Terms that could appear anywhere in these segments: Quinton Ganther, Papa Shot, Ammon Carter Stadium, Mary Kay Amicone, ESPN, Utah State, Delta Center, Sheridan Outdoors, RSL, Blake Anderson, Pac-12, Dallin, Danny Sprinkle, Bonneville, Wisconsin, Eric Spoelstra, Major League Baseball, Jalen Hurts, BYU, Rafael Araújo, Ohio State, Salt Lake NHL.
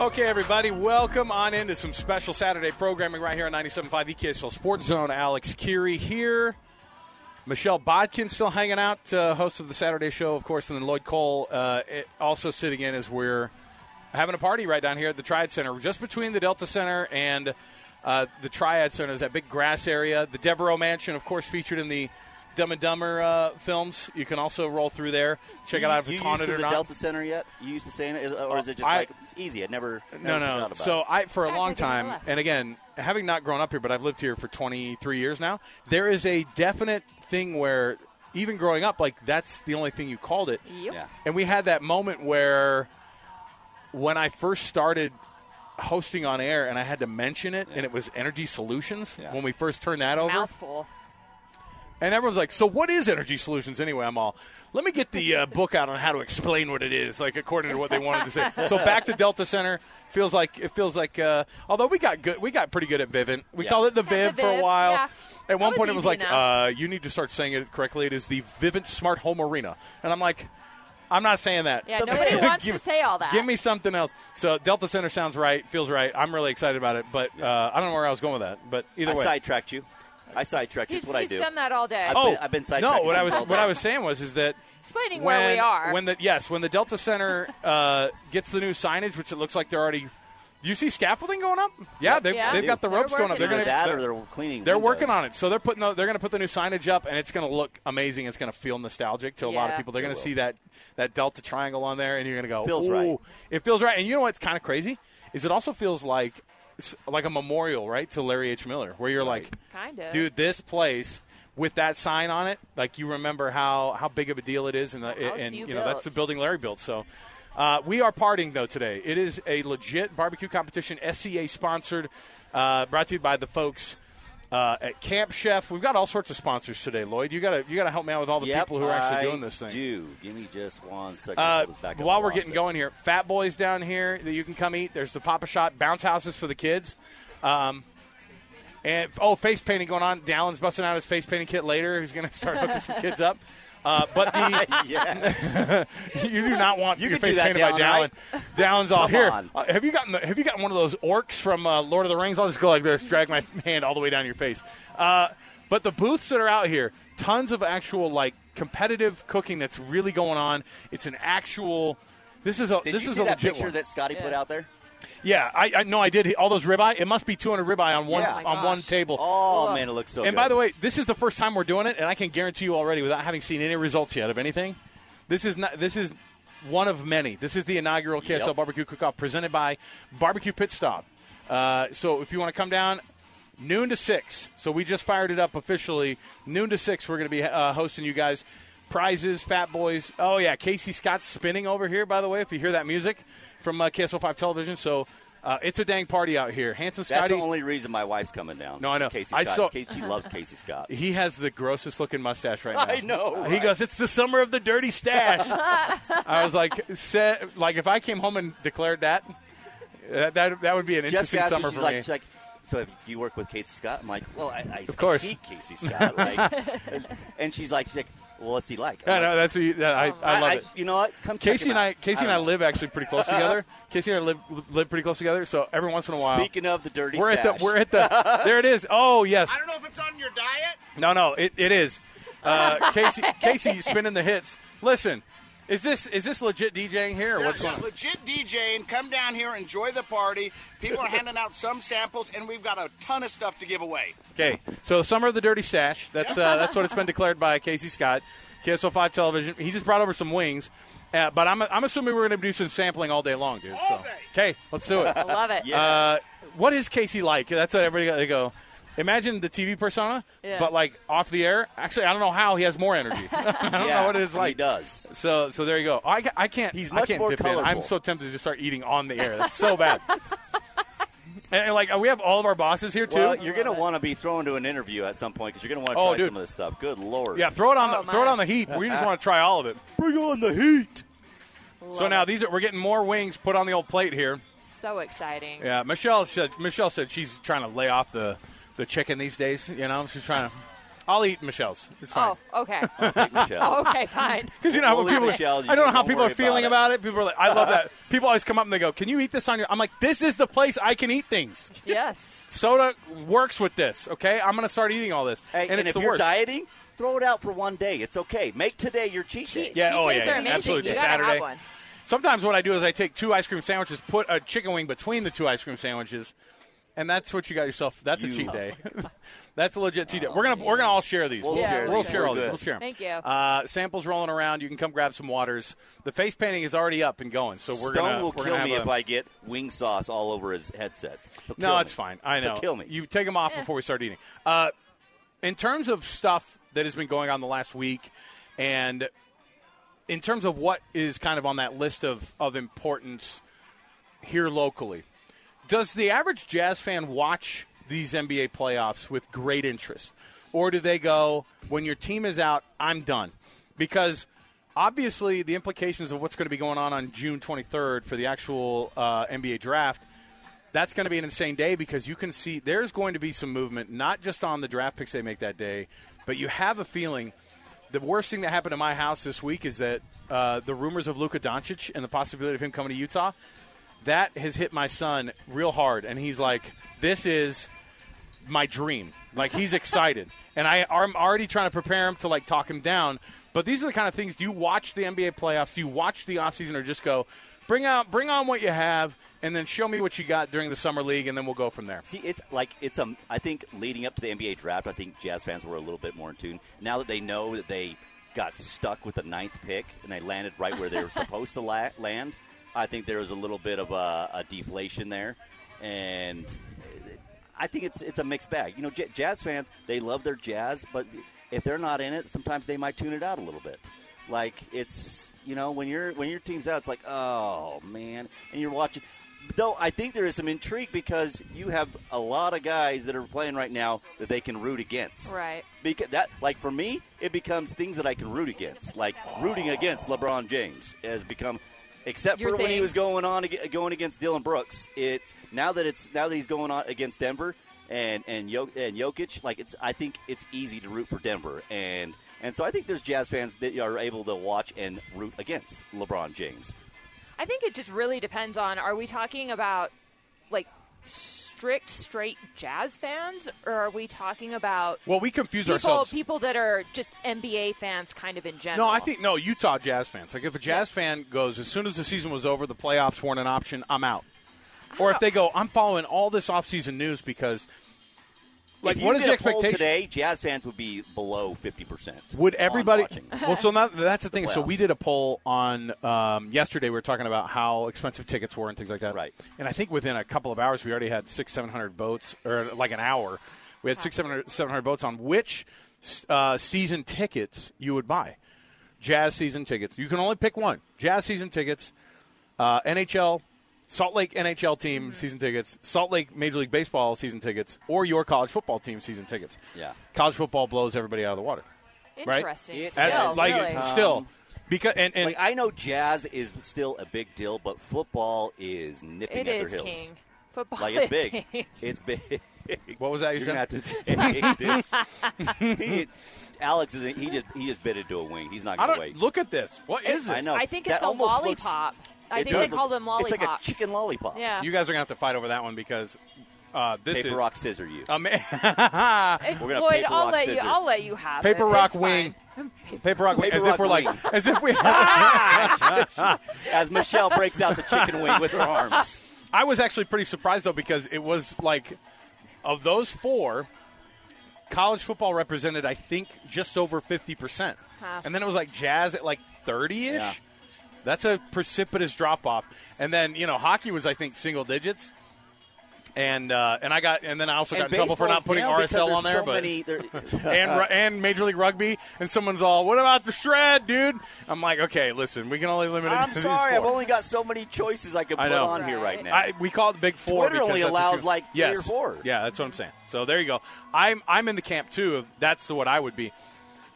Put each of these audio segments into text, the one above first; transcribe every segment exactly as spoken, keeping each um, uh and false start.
Okay, everybody, welcome on into some special Saturday programming right here on ninety-seven point five E K S L Sports Zone. Alex Kirry here. Michelle Bodkin still hanging out, uh, host of the Saturday show, of course, and then Lloyd Cole uh, also sitting in as we're having a party right down here at the Triad Center. Just between the Delta Center and uh, the Triad Center is that big grass area. The Devereaux Mansion, of course, featured in the Dumb and Dumber uh, films. You can also roll through there. Check you, it out if it's haunted or not. You used to the Delta Center yet? You used to saying it? Or well, is it just I, like, it's easy? It never, never No, no. About so it. I, for a long time, and again, having not grown up here, but I've lived here for twenty-three years now, there is a definite thing where even growing up, like, that's the only thing you called it. Yep. Yeah. And we had that moment where when I first started hosting on air and I had to mention it, yeah. and it was Energy Solutions yeah. when we first turned that over. Mouthful. And everyone's like, so what is Energy Solutions anyway? I'm all, let me get the uh, book out on how to explain what it is, like according to what they wanted to say. So back to Delta Center. Feels like it feels like. Uh, although we got good, we got pretty good at Vivint. We yeah. called it the Viv, the Viv for a while. Yeah. At one point, it was like, uh, you need to start saying it correctly. It is the Vivint Smart Home Arena, and I'm like, I'm not saying that. Yeah, nobody wants give, to say all that. Give me something else. So Delta Center sounds right, feels right. I'm really excited about it, but uh, I don't know where I was going with that. But either I way, I sidetracked you. I sidetracked. It's what I do. He's done that all day. I've oh, been, I've been sidetracked. No, what I was what I was saying was is that explaining when, where we are. When the yes, when the Delta Center uh, gets the new signage, which it looks like they're already. Do you see scaffolding going up? Yeah, they, yeah. they've got the ropes going up. They're going to that, or they're cleaning. They're windows. Working on it, so they're putting the, they're going to put the new signage up, and it's going to look amazing. It's going to feel nostalgic to a yeah, lot of people. They're going to see that that Delta triangle on there, and you're going to go, feels ooh, right. It feels right. And you know what's kind of crazy is it also feels like. It's like a memorial, right, to Larry H. Miller, where you're like, kind of. Dude, this place with that sign on it, like you remember how, how big of a deal it is, and, the, it, and you, you know that's the building Larry built. So uh, we are partying, though, today. It is a legit barbecue competition, S C A sponsored, uh, brought to you by the folks uh, at Camp Chef. We've got all sorts of sponsors today, Lloyd. You gotta you gotta help me out with all the yep, people who are actually I doing this thing. Do give me just one second. Uh, back while we're getting going here, Fat Boys down here that you can come eat. There's the Papa Shot bounce houses for the kids, um, and oh, face painting going on. Dallin's busting out his face painting kit later. He's gonna start hooking some kids up. Uh, but the you do not want you your face painted down by Dallin. Right? Dallin's all come here. Uh, have you gotten the, have you gotten one of those orcs from uh, Lord of the Rings? I'll just go like this, drag my hand all the way down your face. Uh, but the booths that are out here, tons of actual like competitive cooking that's really going on. It's an actual. This is a Did this you is see a that legit picture one. That Scotty yeah. put out there. Yeah, I, I no, I did all those ribeye. It must be two hundred ribeye on one yeah. oh on one table. Oh, oh man, it looks so. And good. And by the way, this is the first time we're doing it, and I can guarantee you already, without having seen any results yet of anything, this is not. This is one of many. This is the inaugural K S L yep. Barbecue Cookoff presented by Barbecue Pit Stop. Uh, so if you want to come down, noon to six. So we just fired it up officially. Noon to six, we're going to be uh, hosting you guys. Prizes, Fat Boys. Oh yeah, Casey Scott spinning over here. By the way, if you hear that music. From uh, K S L five Television, so Uh, it's a dang party out here. Handsome Scotty. That's the only reason my wife's coming down. No, I know. Casey Scott. I saw, Casey, she loves Casey Scott. He has the grossest looking mustache right now. I know. Uh, right? He goes, it's the summer of the dirty stash. I was like, set, like if I came home and declared that, that that, that would be an interesting Just summer for like, me. She's like, so if you work with Casey Scott? I'm like, well, I, I, of course. I see Casey Scott. Like, and, and she's like, she's like, well, what's he like? I know, that's a, that, I, I love it. I, you know what? Come Casey and I, Casey I and I live actually pretty close together. Casey and I live live pretty close together. So every once in a while, speaking of the dirty, we're stash. at the we're at the there it is. Oh yes. I don't know if it's on your diet. No, no, it it is. Uh, Casey, Casey spinning the hits. Listen, is this is this legit DJing here or what's going on? Legit DJing. Come down here, enjoy the party. People are handing out some samples, and we've got a ton of stuff to give away. Okay, so Summer of the Dirty Stash. That's uh, that's what it's been declared by Casey Scott, K S L five Television. He just brought over some wings, uh, but I'm I'm assuming we're going to do some sampling all day long, dude. All so. day. Okay, let's do it. I love it. Yes. Uh, what is Casey like? That's what everybody they go. Imagine the T V persona, yeah. but like off the air. Actually, I don't know how he has more energy. I don't yeah, know what it is like. He does. So, so there you go. I, I can't. He's much I can't more dip colorful. In. I'm so tempted to just start eating on the air. That's so bad. And like we have all of our bosses here too. Well, you're gonna want to be thrown to an interview at some point because you're gonna want to oh, try dude. some of this stuff. Good Lord. Yeah, throw it on oh, the my. throw it on the heat. We just want to try all of it. Bring on the heat. Love so now it. these are we're getting more wings put on the old plate here. So exciting. Yeah, Michelle said. Michelle said she's trying to lay off the. The chicken these days, you know, she's trying to. I'll eat Michelle's. It's fine. Oh, okay. I'll eat Michelle's. Okay, fine. Because you know we'll how people. I don't know how people are feeling about it. about it. People are like, I love that. People always come up and they go, "Can you eat this on your?" I'm like, "This is the place I can eat things." Yes. Soda works with this. Okay, I'm gonna start eating all this. Hey, and, and it's if the you're worst. Dieting, throw it out for one day. It's okay. Make today your cheat day. Che- yeah. Oh yeah. yeah, yeah. Absolutely. Saturday. Have one. Sometimes what I do is I take two ice cream sandwiches, put a chicken wing between the two ice cream sandwiches. And that's what you got yourself. That's you, a cheat day. Oh that's a legit cheat day. We're gonna yeah. we're gonna all share these. We'll, yeah, share, we'll share all these. We'll share them. Thank you. Uh, samples rolling around. You can come grab some waters. The face painting is already up and going. So we're Stone gonna. Stone will we're kill me a, if I get wing sauce all over his headsets. He'll no, me. it's fine. I know. He'll kill me. You take them off eh. before we start eating. Uh, in terms of stuff that has been going on the last week, and in terms of what is kind of on that list of of importance here locally. Does the average Jazz fan watch these N B A playoffs with great interest? Or do they go, when your team is out, I'm done? Because obviously the implications of what's going to be going on on June twenty-third for the actual uh, N B A draft, that's going to be an insane day because you can see there's going to be some movement, not just on the draft picks they make that day, but you have a feeling the worst thing that happened in my house this week is that uh, the rumors of Luka Doncic and the possibility of him coming to Utah – that has hit my son real hard, and he's like, this is my dream. Like, he's excited. And I, I'm already trying to prepare him to, like, talk him down. But these are the kind of things, do you watch the N B A playoffs, do you watch the offseason, or just go, bring out, bring on what you have, and then show me what you got during the summer league, and then we'll go from there? See, it's like, it's um, I think leading up to the N B A draft, I think Jazz fans were a little bit more in tune. Now that they know that they got stuck with the ninth pick, and they landed right where they were supposed to la- land, I think there was a little bit of a, a deflation there, and I think it's it's a mixed bag. You know, J- Jazz fans, they love their Jazz, but if they're not in it, sometimes they might tune it out a little bit. Like, it's, you know, when you're when your team's out, it's like, oh man, and you're watching. Though I think there is some intrigue because you have a lot of guys that are playing right now that they can root against. Right. Because that, like for me, it becomes things that I can root against. Like rooting against LeBron James has become. Except Your for thing. when he was going on going against Dillon Brooks, it's now that it's now that he's going on against Denver and and Jokic, like it's I think it's easy to root for Denver, and and so I think there's Jazz fans that are able to watch and root against LeBron James. I think it just really depends on, are we talking about like strict straight Jazz fans, or are we talking about well we confuse people, ourselves people that are just N B A fans kind of in general? No, I think no Utah Jazz fans. Like if a Jazz yeah. fan goes, as soon as the season was over, the playoffs weren't an option, I'm out. Or if they go, I'm following all this offseason news because like if you what did is the expectation today? Jazz fans would be below fifty percent. Would everybody? Well, so not, that's the thing. The so we did a poll on um, yesterday. We were talking about how expensive tickets were and things like that. Right. And I think within a couple of hours, we already had six, seven hundred votes, or like an hour, we had wow. six, seven hundred, seven hundred votes on which uh, season tickets you would buy. Jazz season tickets. You can only pick one. Jazz season tickets. Uh, N H L. Salt Lake N H L team season tickets, Salt Lake Major League Baseball season tickets, or your college football team season tickets. Yeah, college football blows everybody out of the water. Interesting. Right? It, still, like, really. still, um, because and, and like, I know jazz is still a big deal, but football is nipping it at is their heels. King. Football like, it's big. King. It's big. What was that you You're said? You're going to have to take this. Alex isn't. He just he just bit into a wing. He's not going to wait. Look at this. What is this? I know. I think it's that a lollipop. Looks, I think they call them lollipops. It's like a chicken lollipop. Yeah. You guys are going to have to fight over that one because uh, this paper, is... Paper, rock, scissor you. Um, We're going to paper, I'll rock, let scissor. You, I'll let you have paper, it. Rock, paper, paper, rock, wing. Paper, rock, wing. As if we're wing. Like... As if we... As Michelle breaks out the chicken wing with her arms. I was actually pretty surprised, though, because it was like... Of those four, college football represented, I think, just over fifty percent. Huh. And then it was like jazz at like thirty-ish. Yeah. That's a precipitous drop-off. And then, you know, hockey was, I think, single digits. And uh, and I got and then I also and got in trouble for not putting R S L on there, so but many, and and Major League Rugby. And someone's all, "What about the shred, dude?" I'm like, "Okay, listen, we can only limit it I'm to these four." I'm sorry, I've only got so many choices I can put I on right. here right now. I, we call it the Big Four. Twitter only allows like three yes. or four. Yeah, that's what I'm saying. So there you go. I'm I'm in the camp too. That's what I would be.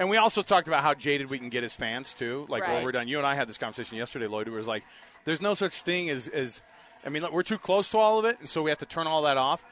And we also talked about how jaded we can get as fans too. Like right. when we're done, you and I had this conversation yesterday, Lloyd. It was like, "There's no such thing as as." I mean, look, we're too close to all of it, and so we have to turn all that off.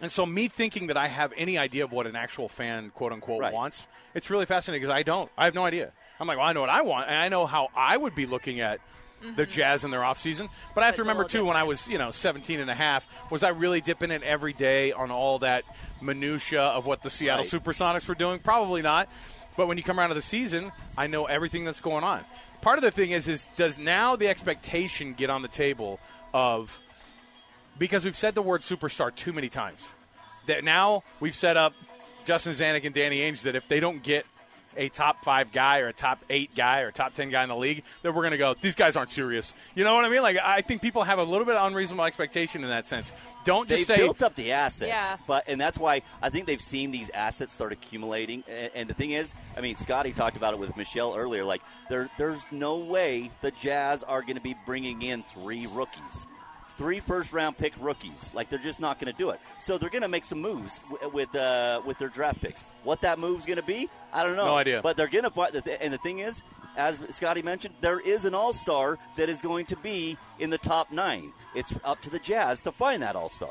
And so me thinking that I have any idea of what an actual fan, quote-unquote, right. wants, it's really fascinating because I don't. I have no idea. I'm like, well, I know what I want, and I know how I would be looking at mm-hmm. the Jazz in their offseason. But, but I have to remember, too, different. When I was, you know, seventeen and a half, was I really dipping in every day on all that minutia of what the Seattle right. Supersonics were doing? Probably not. But when you come around to the season, I know everything that's going on. Part of the thing is, is does now the expectation get on the table of – because we've said the word superstar too many times. That now we've set up Justin Zanuck and Danny Ainge that if they don't get a top five guy or a top eight guy or a top ten guy in the league, that we're going to go, these guys aren't serious. You know what I mean? Like, I think people have a little bit of unreasonable expectation in that sense. Don't just they say – They built up the assets. Yeah. but And that's why I think they've seen these assets start accumulating. And, and the thing is, I mean, Scotty talked about it with Michelle earlier, like – There, there's no way the Jazz are going to be bringing in three rookies, three first-round pick rookies. Like, they're just not going to do it. So they're going to make some moves w- with uh, with their draft picks. What that move's going to be, I don't know. No idea. But they're going to find – and the thing is, as Scotty mentioned, there is an all-star that is going to be in the top nine. It's up to the Jazz to find that all-star.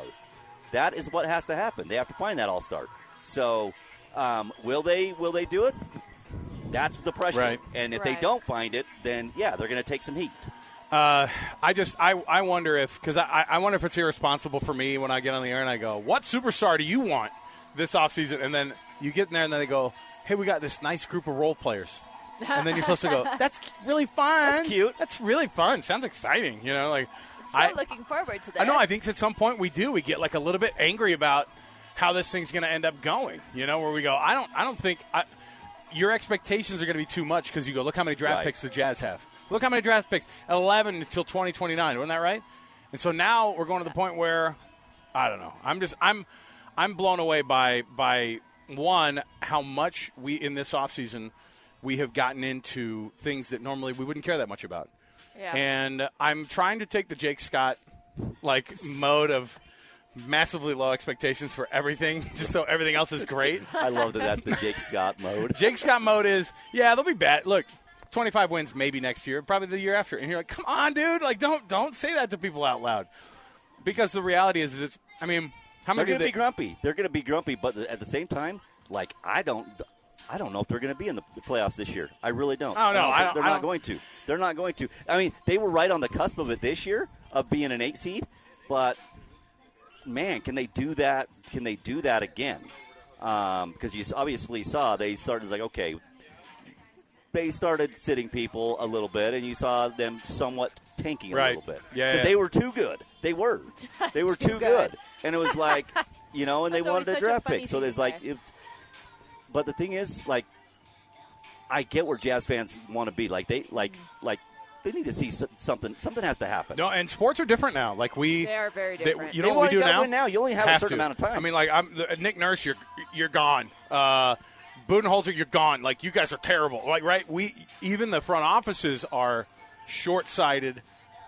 That is what has to happen. They have to find that all-star. So um, will they? will they do it? That's the pressure. Right. And if right. they don't find it, then, yeah, they're going to take some heat. Uh, I just I, – I wonder if – because I, I wonder if it's irresponsible for me when I get on the air and I go, what superstar do you want this offseason? And then you get in there and then they go, hey, we got this nice group of role players. And then you're supposed to go, that's really fun. That's cute. That's really fun. Sounds exciting. You know, like – I'm looking forward to that. I know. I think at some point we do. We get like a little bit angry about how this thing's going to end up going, you know, where we go, I don't, I don't think – I. Your expectations are going to be too much because you go, look how many draft right. picks the Jazz have. Look how many draft picks. eleven until twenty twenty-nine. Wasn't that right? And so now we're going to the point where, I don't know. I'm just, I'm, I'm blown away by, by one, how much we, in this offseason, we have gotten into things that normally we wouldn't care that much about. Yeah. And I'm trying to take the Jake Scott, like, mode of, massively low expectations for everything, just so everything else is great. I love that that's the Jake Scott mode. Jake Scott mode is, yeah, they'll be bad. Look, twenty-five wins maybe next year, probably the year after. And you're like, come on, dude. Like, don't don't say that to people out loud. Because the reality is, it's, I mean, how many – They're going to be grumpy. They're going to be grumpy, but at the same time, like, I don't – I don't know if they're going to be in the playoffs this year. I really don't. Oh, no, I don't, I don't, they're I don't. not going to. They're not going to. I mean, they were right on the cusp of it this year, of being an eight seed, but – Man, can they do that? Can they do that again? Because um, you obviously saw they started like okay, they started sitting people a little bit, and you saw them somewhat tanking right. a little bit. Yeah, because yeah. they were too good. They were, they were too, too good. good, and it was like you know, and they wanted a draft a pick. So there's like, it's, but the thing is, like, I get where Jazz fans want to be. Like they like mm-hmm. like. They need to see something. Something has to happen. No, and sports are different now. Like we, they are very different. They, you know they what we do now? now? You only have, have a certain to. amount of time. I mean, like I'm, the, Nick Nurse, you're you're gone. Uh, Budenholzer, you're gone. Like you guys are terrible. Like right, we even the front offices are short-sighted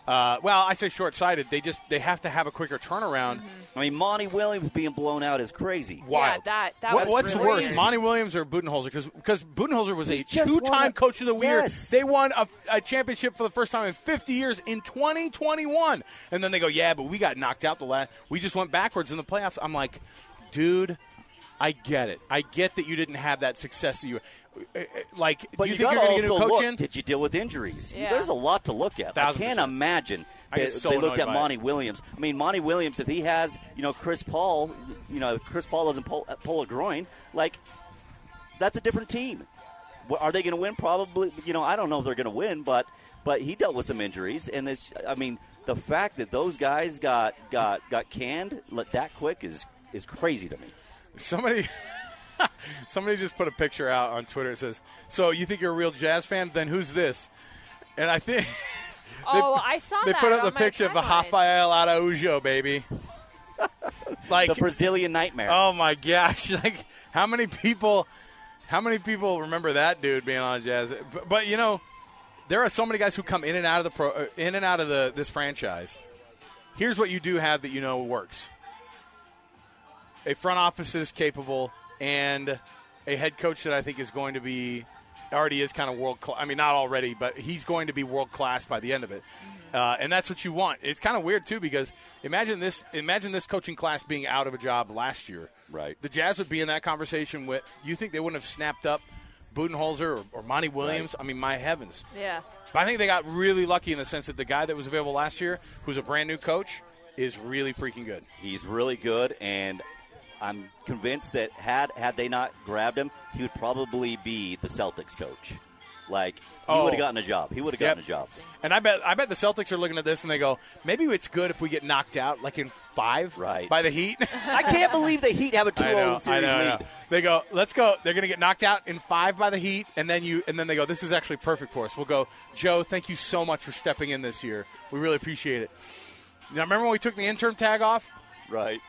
Uh, well, I say short-sighted. They just they have to have a quicker turnaround. Mm-hmm. I mean, Monty Williams being blown out is crazy. Wow. Yeah, that, that what, was What's really worse, crazy. Monty Williams or Budenholzer? Because because Budenholzer was they a two-time a, coach of the year. Yes. They won a, a championship for the first time in fifty years in twenty twenty-one. And then they go, yeah, but we got knocked out the last. We just went backwards in the playoffs. I'm like, dude, I get it. I get that you didn't have that success that you like. But do you, you think you're going to get a coach look, in? Did you deal with injuries? Yeah. There's a lot to look at. I can't imagine I that so they looked at Monty it. Williams. I mean, Monty Williams, if he has, you know, Chris Paul, you know, Chris Paul doesn't pull, pull a groin, like, that's a different team. Are they going to win? Probably. You know, I don't know if they're going to win, but but he dealt with some injuries. And, this, I mean, the fact that those guys got got, got canned that quick is is crazy to me. Somebody somebody just put a picture out on Twitter and says, so you think you're a real Jazz fan? Then who's this? And I think oh, they, I saw they that put up the picture timeline. of a Rafael Araújo, baby. Like the Brazilian nightmare. Oh, my gosh. Like, how many people how many people remember that dude being on Jazz? But, but you know, there are so many guys who come in and out of the pro, in and out of the this franchise. Here's what you do have that you know works. A front office is capable, and a head coach that I think is going to be already is kind of world-class. I mean, not already, but he's going to be world-class by the end of it. Uh, and that's what you want. It's kind of weird, too, because imagine this imagine this coaching class being out of a job last year. Right. The Jazz would be in that conversation with – you think they wouldn't have snapped up Budenholzer or, or Monty Williams? Right. I mean, my heavens. Yeah. But I think they got really lucky in the sense that the guy that was available last year, who's a brand-new coach, is really freaking good. He's really good, and – I'm convinced that had had they not grabbed him, he would probably be the Celtics coach. Like, he oh. would have gotten a job. He would have gotten yep. a job. And I bet I bet the Celtics are looking at this and they go, maybe it's good if we get knocked out, like in five right. by the Heat. I can't believe the Heat have a two oh I know, series I know, lead. I know. They go, let's go. They're going to get knocked out in five by the Heat, and then you and then they go, this is actually perfect for us. We'll go, Joe, thank you so much for stepping in this year. We really appreciate it. Now, remember when we took the interim tag off? Right.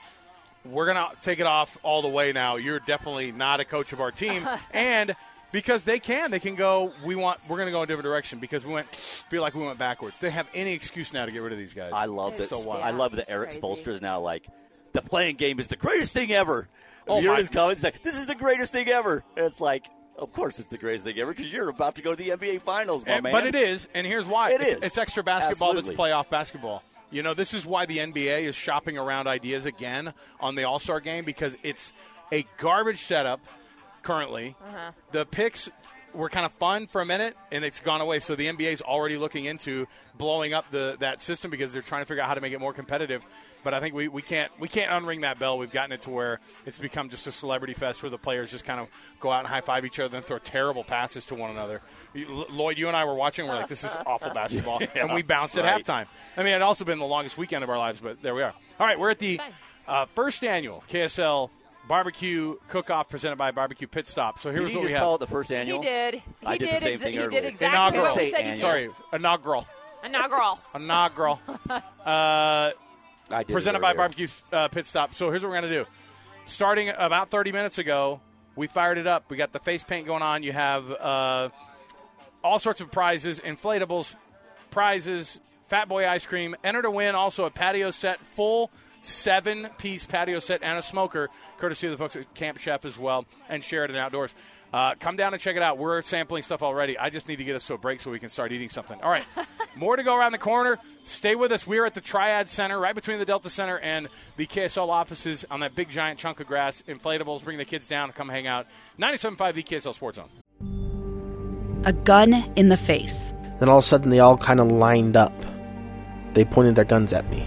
We're going to take it off all the way now. You're definitely not a coach of our team. And because they can, they can go, we want, we're going to go a different direction because we went, feel like we went backwards. They have any excuse now to get rid of these guys. I love that. So wild. I love that Eric Spoelstra is now like, the playing game is the greatest thing ever. Oh, you heard his comments like, this is the greatest thing ever. And it's like, of course it's the greatest thing ever because you're about to go to the N B A Finals, my and, man. But it is, and here's why. It it's, is. It's extra basketball. Absolutely. That's playoff basketball. You know, this is why the N B A is shopping around ideas again on the All-Star Game because it's a garbage setup currently. Uh-huh. The picks were kind of fun for a minute, and it's gone away. So the N B A is already looking into blowing up the that system because they're trying to figure out how to make it more competitive. But I think we, we can't we can't unring that bell. We've gotten it to where it's become just a celebrity fest where the players just kind of go out and high-five each other and throw terrible passes to one another. You, Lloyd, you and I were watching. We're like, this is awful basketball. Yeah, and we bounced right. at halftime. I mean, it had also been the longest weekend of our lives, but there we are. All right, we're at the uh, first annual K S L Barbecue Cookoff presented by Barbecue Pit Stop. So here's what we have. Did you just call it the first annual? He did. He I did, did the same exa- thing earlier. He did exactly what he said. Sorry, inaugural. Inaugural. Inaugural. uh... I did presented by Barbecue uh, Pit Stop. So here's what we're going to do. Starting about thirty minutes ago, we fired it up. We got the face paint going on. You have uh, all sorts of prizes, inflatables, prizes, Fat Boy ice cream. Enter to win also a patio set, full seven-piece patio set and a smoker, courtesy of the folks at Camp Chef as well, and Sheridan Outdoors. Uh, come down and check it out. We're sampling stuff already. I just need to get us to a break so we can start eating something. All right, more to go around the corner. Stay with us. We're at the Triad Center, right between the Delta Center and the K S L offices on that big, giant chunk of grass. Inflatables, bring the kids down and come hang out. ninety-seven point five E K S L Sports Zone. A gun in the face. Then all of a sudden they all kind of lined up. They pointed their guns at me.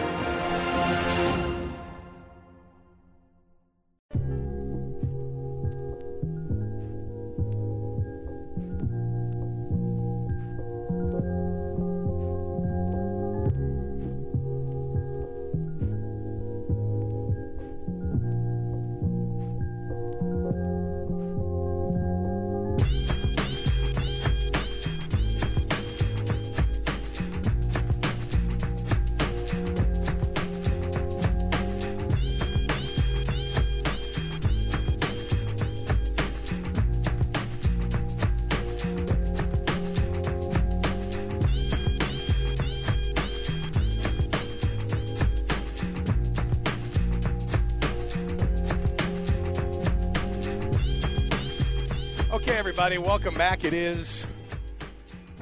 Okay, everybody, welcome back. It is,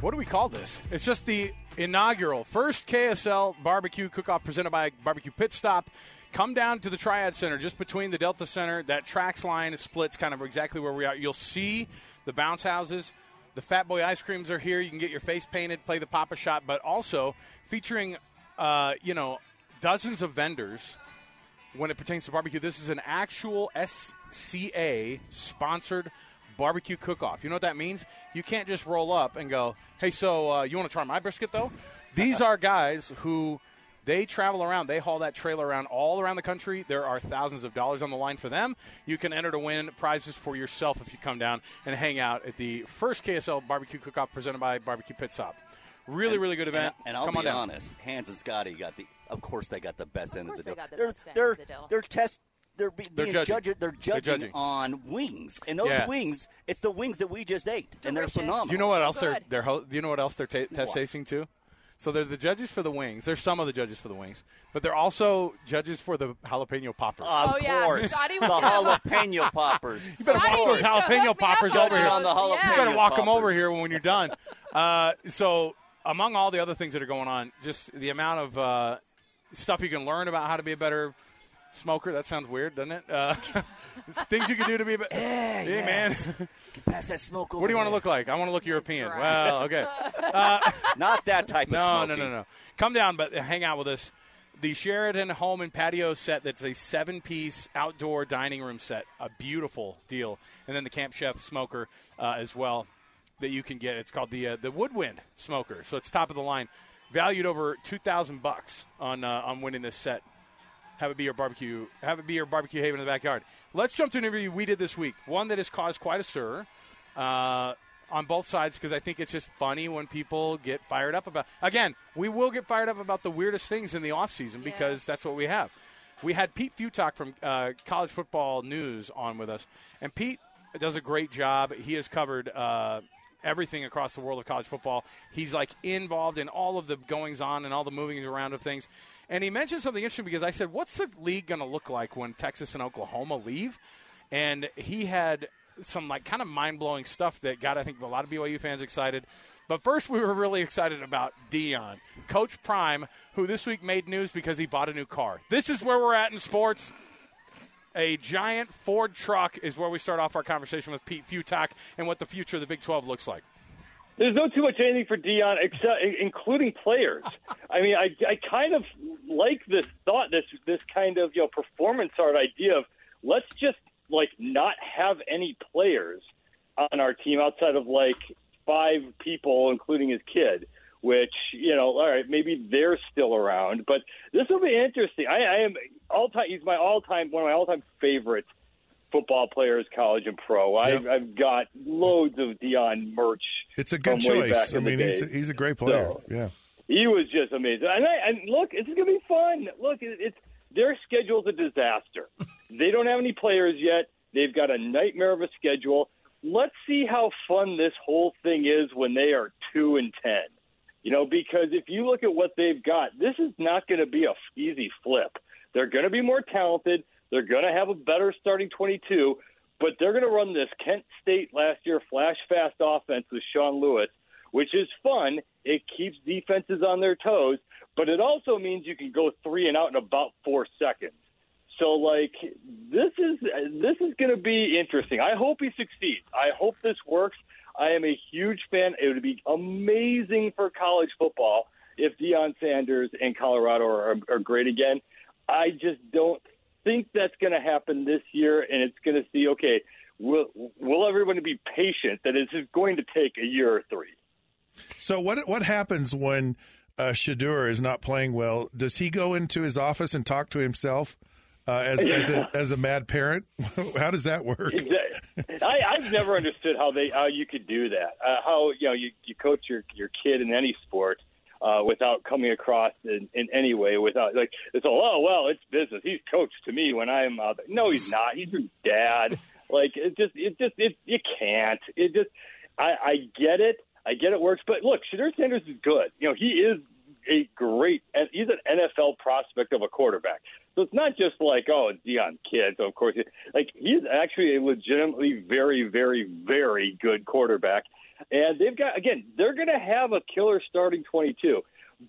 what do we call this? It's just the inaugural first K S L Barbecue Cookoff presented by Barbecue Pit Stop. Come down to the Triad Center, just between the Delta Center. That tracks line splits kind of exactly where we are. You'll see the bounce houses. The Fat Boy ice creams are here. You can get your face painted, play the Papa Shot, but also featuring, uh, you know, dozens of vendors when it pertains to barbecue. This is an actual S C A-sponsored barbecue cook-off. You know what that means? You can't just roll up and go, hey, so uh, you want to try my brisket, though? These are guys who they travel around. They haul that trailer around all around the country. There are thousands of dollars on the line for them. You can enter to win prizes for yourself if you come down and hang out at the first K S L Barbecue Cook-Off presented by Barbecue Pit Stop. Really, and, really good event. And, and I'll come be on honest, Hans and Scotty got the – of course they got the best end of the deal. They're they're they're test they're being judged they're judging on wings. And those yeah. wings, it's the wings that we just ate. Delicious. And they're phenomenal. Do you know what else they're they're ho- do you know what else they're ta- test what? tasting too? So they're the judges for the wings. There's some of the judges for the wings, but they're also judges for the jalapeno poppers. Of oh, course, yeah. Scotty was the jalapeno poppers. You better Scotty walk those jalapeno poppers over here. On the jalapeno yeah. You better walk poppers. them over here when you're done. Uh, so among all the other things that are going on, just the amount of uh, stuff you can learn about how to be a better smoker. That sounds weird, doesn't it? Uh, things you can do to be a better. Yeah, hey, yeah. man. Get past that smoke over What do you there. want to look like? I want to look European. Right. Well, okay. Uh, Not that type no, of smoking. No, no, no, no. Come down, but hang out with us. The Sheridan Home and Patio set, that's a seven-piece outdoor dining room set, a beautiful deal. And then the Camp Chef smoker uh, as well that you can get. It's called the uh, the Woodwind Smoker, so it's top of the line. Valued over two thousand bucks on uh, on winning this set. Have it be your barbecue. Have it be your barbecue haven in the backyard. Let's jump to an interview we did this week, one that has caused quite a stir uh, on both sides because I think it's just funny when people get fired up about. Again, we will get fired up about the weirdest things in the offseason because yeah. that's what we have. We had Pete Fiutak from uh, College Football News on with us, and Pete does a great job. He has covered uh, everything across the world of college football. He's like involved in all of the goings on and all the movings around of things. And he mentioned something interesting because I said, what's the league going to look like when Texas and Oklahoma leave? And he had some like kind of mind-blowing stuff that got, I think, a lot of B Y U fans excited. But first we were really excited about Deion, Coach Prime, who this week made news because he bought a new car. This is where we're at in sports. A giant Ford truck is where we start off our conversation with Pete Fiutak and what the future of the Big twelve looks like. There's no too much anything for Deion, except, including players. I mean, I, I kind of like this thought, this this kind of you know performance art idea of let's just like not have any players on our team outside of like five people, including his kid. Which you know, all right, maybe they're still around, but this will be interesting. I, I am all time. He's my all time, one of my all time favorite football players, college and pro. Yep. I've, I've got loads of Deion merch. It's a good choice. I mean, he's a, he's a great player. So, yeah, he was just amazing. And, I, and look, it's gonna be fun. Look, it, it's their schedule's a disaster. They don't have any players yet. They've got a nightmare of a schedule. Let's see how fun this whole thing is when they are two and ten. You know, because if you look at what they've got, this is not going to be a easy flip. They're going to be more talented. They're going to have a better starting twenty-two, but they're going to run this Kent State last year flash-fast offense with Sean Lewis, which is fun. It keeps defenses on their toes, but it also means you can go three and out in about four seconds. So, like, this is this is going to be interesting. I hope he succeeds. I hope this works. I am a huge fan. It would be amazing for college football if Deion Sanders and Colorado are, are great again. I just don't think that's going to happen this year, and it's going to see, okay, will, will everyone be patient that it's going to take a year or three? So what what happens when uh, Shedeur is not playing well? Does he go into his office and talk to himself? Uh, as yeah. as, a, as a mad parent, how does that work? Exactly. I, I've never understood how they how you could do that. Uh, how you know you, you coach your, your kid in any sport uh, without coming across in, in any way without like it's all oh well it's business. He's coach to me when I'm out there. No, he's not. He's your dad. Like it just it just it you can't. It just I, I get it. I get it works. But look, Shedeur Sanders is good. You know he is a great. He's an N F L prospect of a quarterback. So it's not just like, oh, Deion kid, so of course. Like, he's actually a legitimately very, very, very good quarterback. And they've got, again, they're going to have a killer starting twenty-two.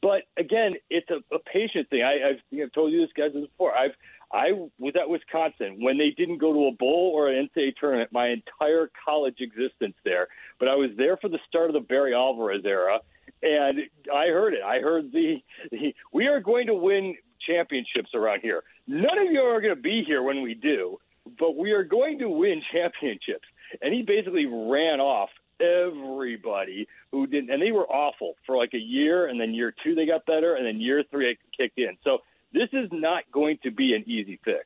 But, again, it's a, a patient thing. I, I've, I've told you this, guys, before. I've, I was at Wisconsin when they didn't go to a bowl or an N C double A tournament my entire college existence there. But I was there for the start of the Barry Alvarez era, and I heard it. I heard the, the we are going to win championships around here. None of you are going to be here when we do, but we are going to win championships. And he basically ran off everybody who didn't, and they were awful for like a year, and then year two they got better, and then year three it kicked in. So this is not going to be an easy fix.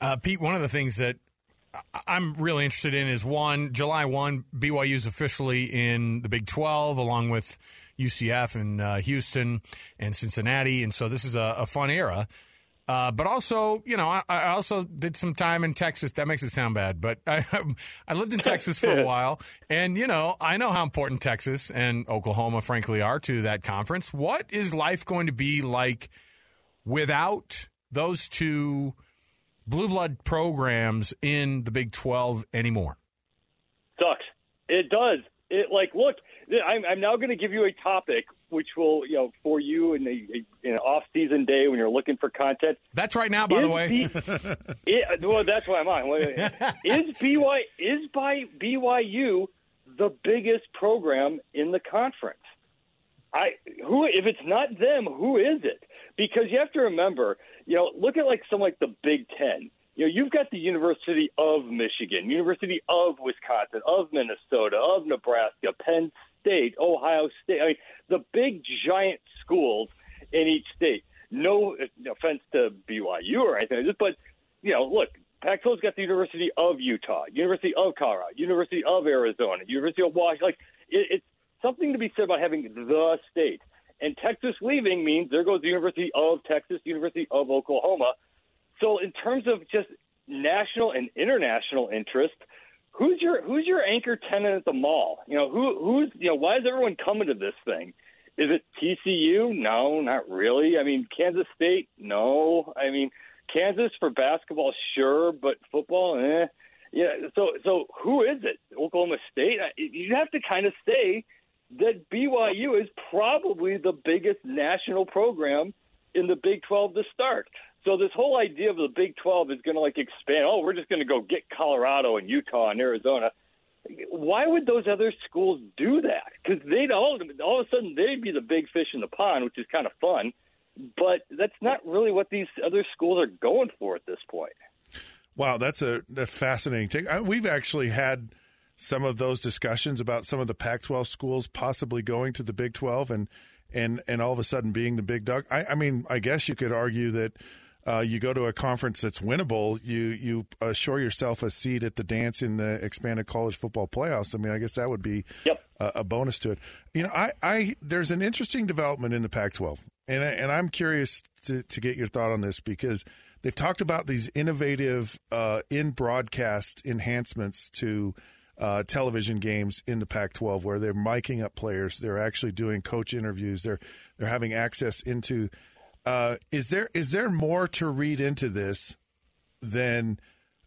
Uh, Pete, one of the things that I'm really interested in is, one, July first, B Y U is officially in the Big twelve, along with U C F and uh, Houston and Cincinnati, and so this is a, a fun era. Uh, but also, you know, I, I also did some time in Texas. That makes it sound bad, but I, I lived in Texas for a while, and, you know, I know how important Texas and Oklahoma, frankly, are to that conference. What is life going to be like without those two blue blood programs in the Big twelve anymore? Sucks. It does. It, like, look, I'm, I'm now going to give you a topic which will, you know, for you in an off-season day when you're looking for content. That's right now, by is the way. B, it, well, that's why I'm on. Is B Y, is by B Y U the biggest program in the conference? I who if it's not them, who is it? Because you have to remember, you know, look at like some like the Big Ten. You know, you've got the University of Michigan, University of Wisconsin, of Minnesota, of Nebraska, Penn State, Ohio State. I mean, the big giant schools in each state. No offense to B Y U or anything, but, you know, look, Pac twelve's got the University of Utah, University of Colorado, University of Arizona, University of Washington. Like, it, it's something to be said about having the state. And Texas leaving means there goes the University of Texas, University of Oklahoma. So in terms of just national and international interest, who's your who's your anchor tenant at the mall? You know, who who's you know, why is everyone coming to this thing? Is it T C U? No, not really. I mean, Kansas State? No. I mean, Kansas for basketball, sure, but football, eh. Yeah, so so who is it? Oklahoma State? You have to kind of say that B Y U is probably the biggest national program in the Big twelve to start. So this whole idea of the Big twelve is going to, like, expand. Oh, we're just going to go get Colorado and Utah and Arizona. Why would those other schools do that? Because they'd all, all of a sudden they'd be the big fish in the pond, which is kind of fun. But that's not really what these other schools are going for at this point. Wow, that's a, a fascinating take. I, we've actually had some of those discussions about some of the Pac twelve schools possibly going to the Big twelve and and, and all of a sudden being the big dog. I, I mean, I guess you could argue that Uh, you go to a conference that's winnable, you you assure yourself a seat at the dance in the expanded college football playoffs. I mean, I guess that would be yep. a, a bonus to it. You know, I, I there's an interesting development in the Pac twelve, and, I, and I'm curious to, to get your thought on this, because they've talked about these innovative uh, in-broadcast enhancements to uh, television games in the Pac twelve, where they're miking up players, they're actually doing coach interviews, they're they're having access into – Uh, is there is there more to read into this than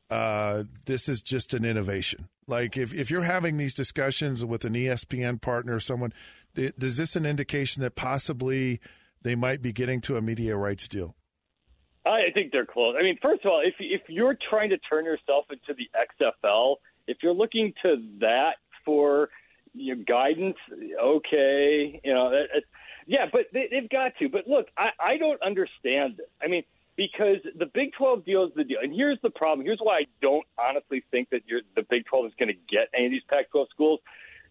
uh, this is just an innovation? Like, if, if you're having these discussions with an E S P N partner or someone, th- does this an indication that possibly they might be getting to a media rights deal? I think they're close. I mean, first of all, if if you're trying to turn yourself into the X F L, if you're looking to that for your guidance, okay, you know that. Yeah, but they, they've got to. But look, I, I don't understand this. I mean, because the Big twelve deals the deal. And here's the problem. Here's why I don't honestly think that you're, the Big twelve is going to get any of these Pac twelve schools.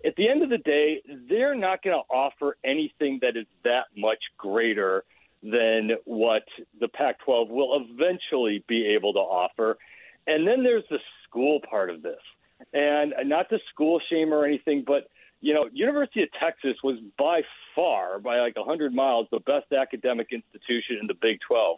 At the end of the day, they're not going to offer anything that is that much greater than what the Pac twelve will eventually be able to offer. And then there's the school part of this. And not to school shame or anything, but you know, University of Texas was by far, by like one hundred miles, the best academic institution in the Big twelve.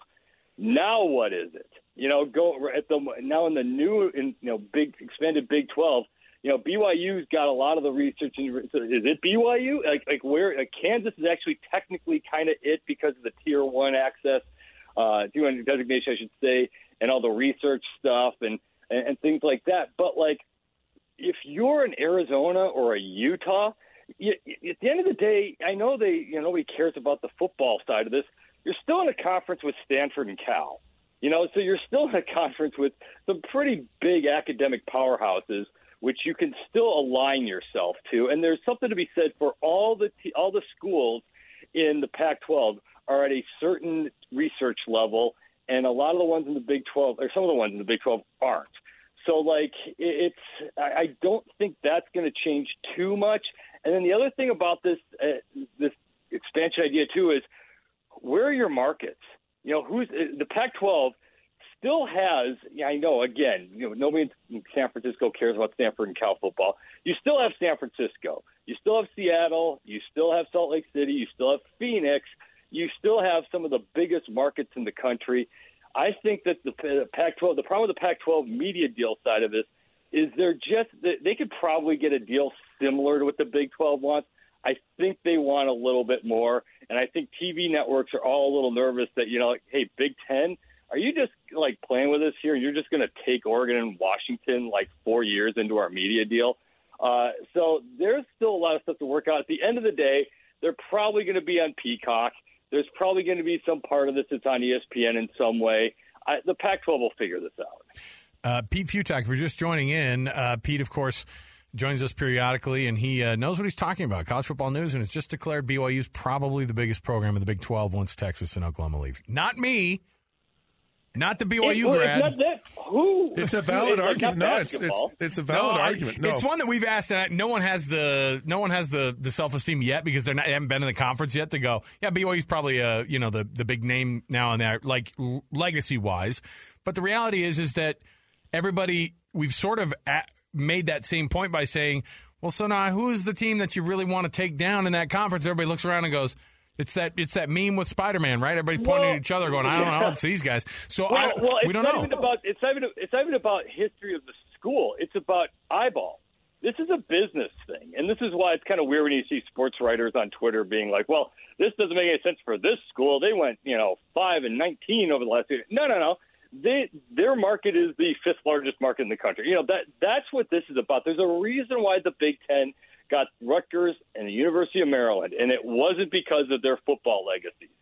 Now what is it? You know, go at the now in the new, in, you know, big expanded Big twelve. You know, B Y U's got a lot of the research. And, so is it B Y U? Like, like where? Like Kansas is actually technically kind of it because of the tier one access. uh, doing designation, I should say, and all the research stuff and, and, and things like that. But, like, if you're in Arizona or a Utah, you, at the end of the day, I know they, you know, nobody cares about the football side of this. You're still in a conference with Stanford and Cal, you know, so you're still in a conference with some pretty big academic powerhouses, which you can still align yourself to. And there's something to be said for all the te- all the schools in the Pac twelve are at a certain research level, and a lot of the ones in the Big twelve, or some of the ones in the Big twelve, aren't. So, like, it's I don't think that's going to change too much. And then the other thing about this uh, this expansion idea, too, is where are your markets? You know, who's the Pac twelve still has, yeah, I know, again, you know, nobody in San Francisco cares about Stanford and Cal football. You still have San Francisco. You still have Seattle. You still have Salt Lake City. You still have Phoenix. You still have some of the biggest markets in the country. I think that the Pac twelve, the problem with the Pac twelve media deal side of this is they're just, they could probably get a deal similar to what the Big twelve wants. I think they want a little bit more. And I think T V networks are all a little nervous that, you know, like, hey, Big Ten, are you just, like, playing with us here? You're just going to take Oregon and Washington, like, four years into our media deal. Uh, so there's still a lot of stuff to work out. At the end of the day, they're probably going to be on Peacock. There's probably going to be some part of this that's on E S P N in some way. I, the Pac twelve will figure this out. Uh, Pete Fiutak, if you're just joining in, uh, Pete, of course, joins us periodically, and he uh, knows what he's talking about. College Football News, and it's just declared B Y U's probably the biggest program in the Big twelve once Texas and Oklahoma leaves. Not me. Not the B Y U it's, grad. It's, not Who? it's a valid it's argument. No, it's, it's it's a valid no, argument. No. It's one that we've asked, and I, no one has the no one has the, the self esteem yet because they're not they haven't been in the conference yet to go. Yeah, B Y U's probably uh you know the, the big name now and there, like l- legacy wise. But the reality is is that everybody we've sort of at, made that same point by saying, well, so now who's the team that you really want to take down in that conference? Everybody looks around and goes. It's that it's that meme with Spider-Man, right? Everybody's pointing well, at each other, going, "I don't yeah. know, it's these guys." So well, I, well, we don't know. Even about, it's not even it's not even about history of the school. It's about eyeball. This is a business thing, and this is why it's kind of weird when you see sports writers on Twitter being like, "Well, this doesn't make any sense for this school. They went, you know, five and nineteen over the last year." No, no, no. They their market is the fifth largest market in the country. You know that that's what this is about. There's a reason why the Big Ten got Rutgers and the University of Maryland, and it wasn't because of their football legacies.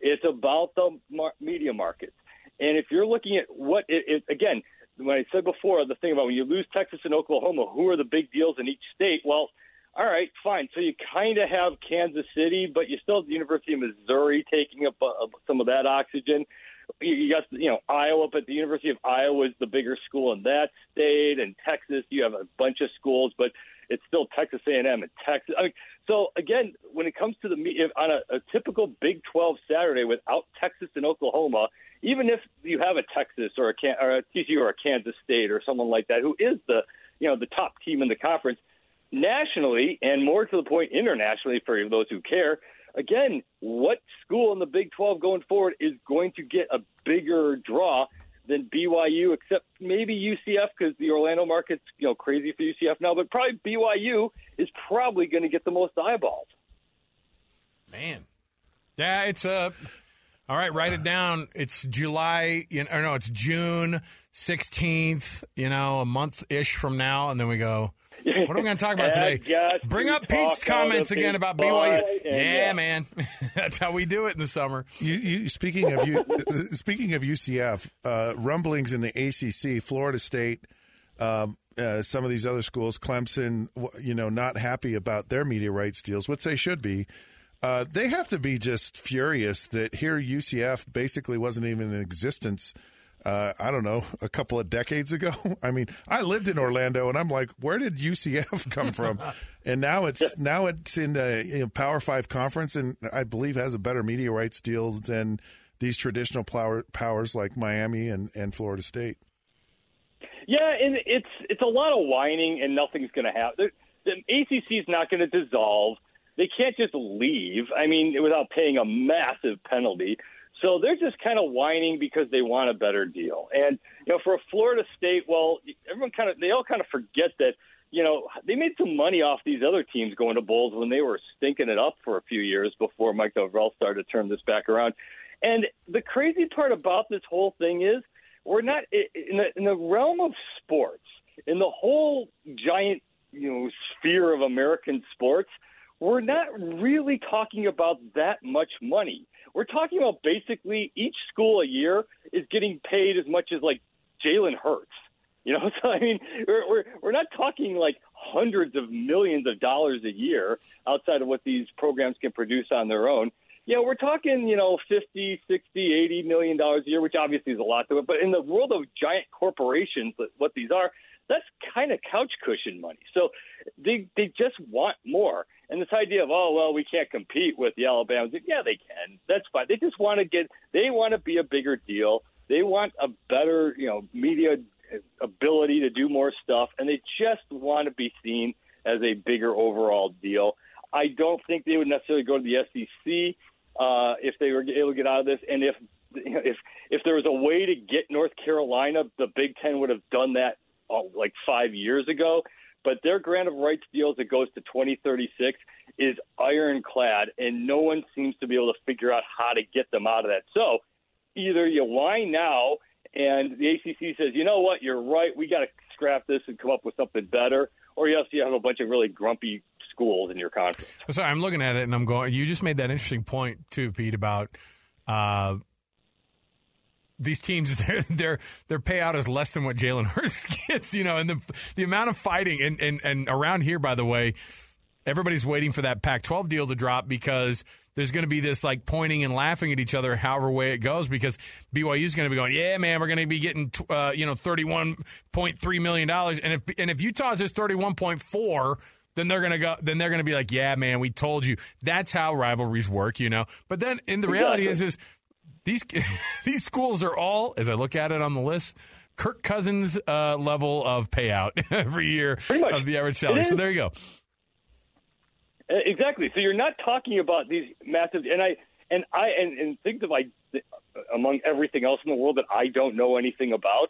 It's about the mar- media markets. And if you're looking at what it, it, again, when I said before, the thing about when you lose Texas and Oklahoma, who are the big deals in each state? Well, all right, fine. So you kind of have Kansas City, but you still have the University of Missouri taking up uh, some of that oxygen. You, you got, you know, Iowa, but the University of Iowa is the bigger school in that state, and Texas, you have a bunch of schools, but it's still Texas A and M and Texas. I mean, so, again, when it comes to the – on a, a typical Big twelve Saturday without Texas and Oklahoma, even if you have a Texas or a, or a T C U or a Kansas State or someone like that who is the, you know, the top team in the conference, nationally and more to the point internationally for those who care, again, what school in the Big twelve going forward is going to get a bigger draw than B Y U, except maybe U C F because the Orlando market's, you know, crazy for U C F now, but probably B Y U is probably going to get the most eyeballs. Man. Yeah, it's uh, all right, write it down. It's July, you know, or no, it's June sixteenth, you know, a month-ish from now, and then we go, what are we going to talk about today? Bring up Pete's comments again about B Y U. Yeah, yeah, man, that's how we do it in the summer. You, you speaking of you, speaking of U C F, uh, rumblings in the A C C, Florida State, um, uh, some of these other schools, Clemson, you know, not happy about their media rights deals, which they should be. Uh, they have to be just furious that here U C F basically wasn't even in existence. Uh, I don't know, a couple of decades ago. I mean, I lived in Orlando, and I'm like, where did U C F come from? And now it's now it's in the you know, Power Five conference, and I believe has a better media rights deal than these traditional power, powers like Miami and, and Florida State. Yeah, and it's it's a lot of whining, and nothing's going to happen. The A C C is not going to dissolve. They can't just leave. I mean, without paying a massive penalty. So they're just kind of whining because they want a better deal. And, you know, for a Florida State, well, everyone kind of – they all kind of forget that, you know, they made some money off these other teams going to bowls when they were stinking it up for a few years before Mike Devereaux started to turn this back around. And the crazy part about this whole thing is we're not in the, in the realm of sports, in the whole giant, you know, sphere of American sports. We're not really talking about that much money. We're talking about basically each school a year is getting paid as much as like Jalen Hurts. You know, so I mean, we're, we're we're not talking like hundreds of millions of dollars a year outside of what these programs can produce on their own. Yeah, we're talking, you know, fifty, sixty, eighty million dollars a year, which obviously is a lot to it. But in the world of giant corporations, what these are, that's kind of couch cushion money. So they they just want more. And this idea of, oh, well, we can't compete with the Alabamas. Yeah, they can. That's fine. They just want to get – they want to be a bigger deal. They want a better, you know, media ability to do more stuff. And they just want to be seen as a bigger overall deal. I don't think they would necessarily go to the S E C uh, if they were able to get out of this. And if, you know, if if there was a way to get North Carolina, the Big Ten would have done that oh, like five years ago. But their grant of rights deals that goes to twenty thirty-six is ironclad, and no one seems to be able to figure out how to get them out of that. So either you whine now and the A C C says, you know what, you're right, we got to scrap this and come up with something better, or else you have a bunch of really grumpy schools in your conference. So I'm looking at it and I'm going, you just made that interesting point too, Pete, about uh, these teams, their their their payout is less than what Jalen Hurts gets, you know, and the the amount of fighting and, and, and around here, by the way, everybody's waiting for that Pac twelve deal to drop because there's going to be this like pointing and laughing at each other however way it goes, because B Y U is going to be going, yeah, man, we're going to be getting uh, you know thirty-one point three million dollars, and if and if Utah's just thirty-one point four. Then they're gonna go. Then they're gonna be like, "Yeah, man, we told you." That's how rivalries work, you know. But then, in the reality exactly. is, is these these schools are all, as I look at it on the list, Kirk Cousins uh, level of payout every year of the average salary. So there you go. Exactly. So you're not talking about these massive, and I and I and, and things of I among everything else in the world that I don't know anything about.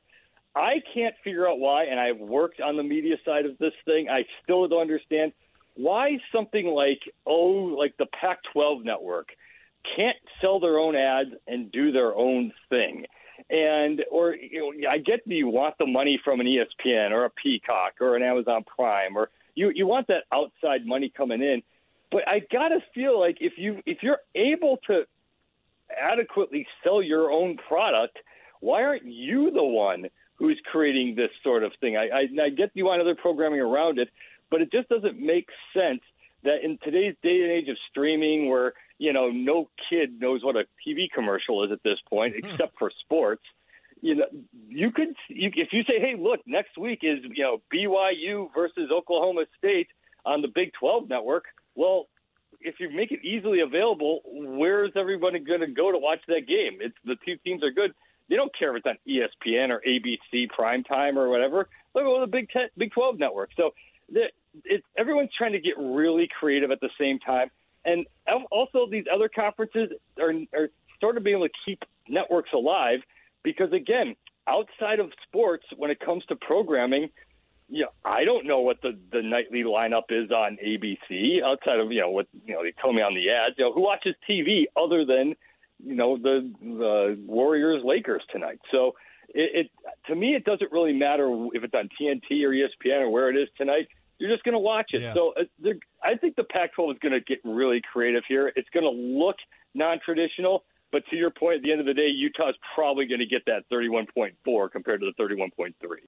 I can't figure out why, and I've worked on the media side of this thing. I still don't understand why something like, oh, like the Pac twelve network can't sell their own ads and do their own thing. And, or, you know, I get that you want the money from an E S P N or a Peacock or an Amazon Prime, or you, you want that outside money coming in. But I got to feel like if you, if you're able to adequately sell your own product, why aren't you the one who's creating this sort of thing? I, I, I get you want other programming around it, but it just doesn't make sense that in today's day and age of streaming where, you know, no kid knows what a T V commercial is at this point, mm-hmm. except for sports, you know, you could, you, if you say, hey, look, next week is, you know, B Y U versus Oklahoma State on the Big twelve network. Well, if you make it easily available, where is everybody going to go to watch that game? It's the two teams are good. They don't care if it's on E S P N or A B C primetime or whatever. Look at the Big Ten, Big twelve network. So it's, everyone's trying to get really creative at the same time. And also these other conferences are, are sort of being able to keep networks alive because, again, outside of sports, when it comes to programming, you know, I don't know what the, the nightly lineup is on A B C outside of, you know, what you know they tell me on the ads. You know, who watches T V other than – you know, the, the Warriors Lakers tonight. So it, it, to me, it doesn't really matter if it's on T N T or E S P N or where it is tonight. You're just going to watch it. Yeah. So I think the Pac twelve is going to get really creative here. It's going to look non-traditional, but to your point, at the end of the day, Utah's probably going to get that thirty-one point four compared to the thirty-one point three.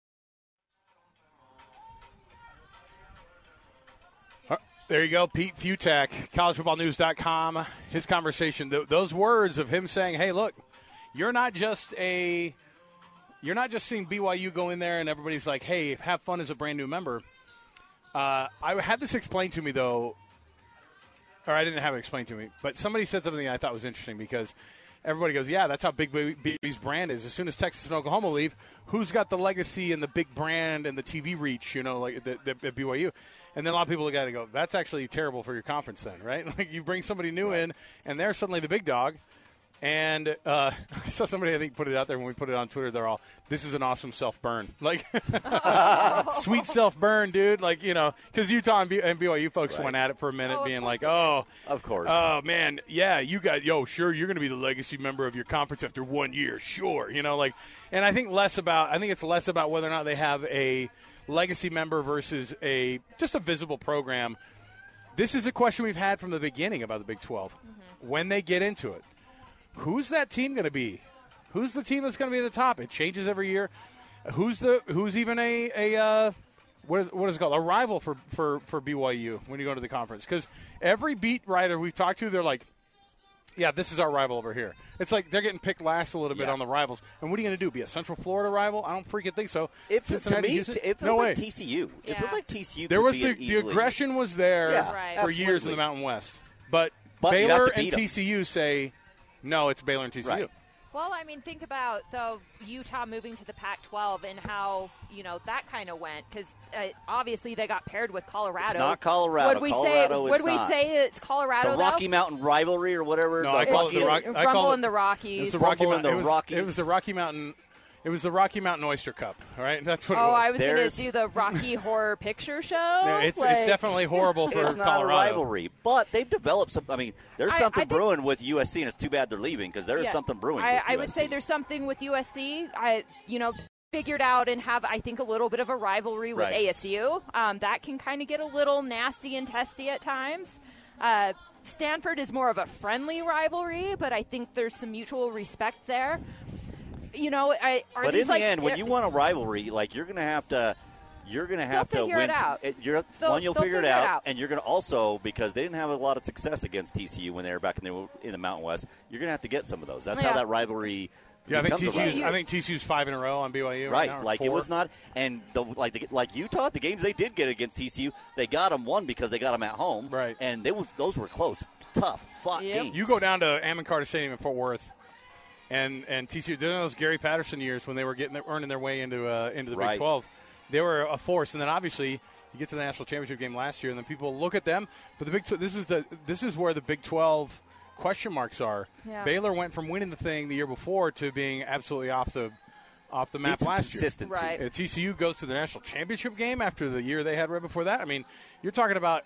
There you go, Pete Fiutak, college football news dot com. His conversation, th- those words of him saying, "Hey, look, you're not just a, you're not just seeing B Y U go in there and everybody's like, hey, have fun as a brand new member." Uh, I had this explained to me though, or I didn't have it explained to me, but somebody said something I thought was interesting because everybody goes, "Yeah, that's how big B Y U's brand is. As soon as Texas and Oklahoma leave, who's got the legacy and the big brand and the T V reach? You know, like the, the, the B Y U." And then a lot of people look at it and go, that's actually terrible for your conference then, right? Like you bring somebody new right. in, and they're suddenly the big dog. And uh, I saw somebody, I think, put it out there when we put it on Twitter. They're all, this is an awesome self-burn. Like, oh. Sweet self-burn, dude. Like, you know, because Utah and, B- and B Y U folks right. went at it for a minute oh, being like, oh. Of course. Oh, man, yeah, you got, yo, sure, you're going to be the legacy member of your conference after one year. Sure. You know, like, and I think less about, I think it's less about whether or not they have a legacy member versus a, just a visible program. This is a question we've had from the beginning about the Big twelve. Mm-hmm. When they get into it. Who's that team going to be? Who's the team that's going to be at the top? It changes every year. Who's the who's even a a uh, what is, what is it called? A rival for, for, for B Y U when you go to the conference? Because every beat writer we've talked to, they're like, yeah, this is our rival over here. It's like they're getting picked last a little bit yeah. on the rivals. And what are you going to do? Be a Central Florida rival? I don't freaking think so. It, to me, it feels no like way. T C U. Yeah. It feels like T C U. There was the, the aggression was there yeah, right. for Absolutely. years in the Mountain West, but, but Baylor and them. T C U say. No, it's Baylor and T C U. Right. Well, I mean, think about, though, Utah moving to the Pac twelve and how, you know, that kind of went. Because uh, obviously they got paired with Colorado. It's not Colorado. Would we, Colorado say, would we say it's Colorado, the Rocky though? Mountain rivalry or whatever? No, I call it the Rocky. Rumble in the Rockies. It was the Rocky Mountain. It, it was the Rocky Mountain. It was the Rocky Mountain Oyster Cup, all right? That's what oh, it was. Oh, I was going to do the Rocky Horror Picture Show. No, it's, like, it's definitely horrible for it's Colorado. It's not a rivalry, but they've developed some – I mean, there's I, something I brewing with U S C, and it's too bad they're leaving because there yeah, is something brewing I, with I U S C. Would say there's something with U S C. I, you know, figured out and have, I think, a little bit of a rivalry with right. A S U. Um, that can kind of get a little nasty and testy at times. Uh, Stanford is more of a friendly rivalry, but I think there's some mutual respect there. You know, I, are but in the like, end, when you want a rivalry, like you're going to have to, you're going to have to win. It out. It, you're, one, you'll figure, figure it out, out. and you're going to also, because they didn't have a lot of success against T C U when they were back in the in the Mountain West. You're going to have to get some of those. That's yeah. how that rivalry. Yeah, I think T C U's. I think T C U's five in a row on B Y U. Right, right like four. It was not, and the, like the, like Utah, the games they did get against T C U, they got them one because they got them at home. Right, and they was those were close, tough, fought yep. games. You go down to Ammon Carter Stadium in Fort Worth. And and T C U, during those Gary Patterson years when they were getting earning their way into uh, into the right. Big twelve, they were a force. And then obviously you get to the national championship game last year, and then people look at them. But the Big tw- this is the this is where the Big twelve question marks are. Yeah. Baylor went from winning the thing the year before to being absolutely off the off the map it's last year. Right. Uh, T C U goes to the national championship game after the year they had right before that. I mean, you're talking about.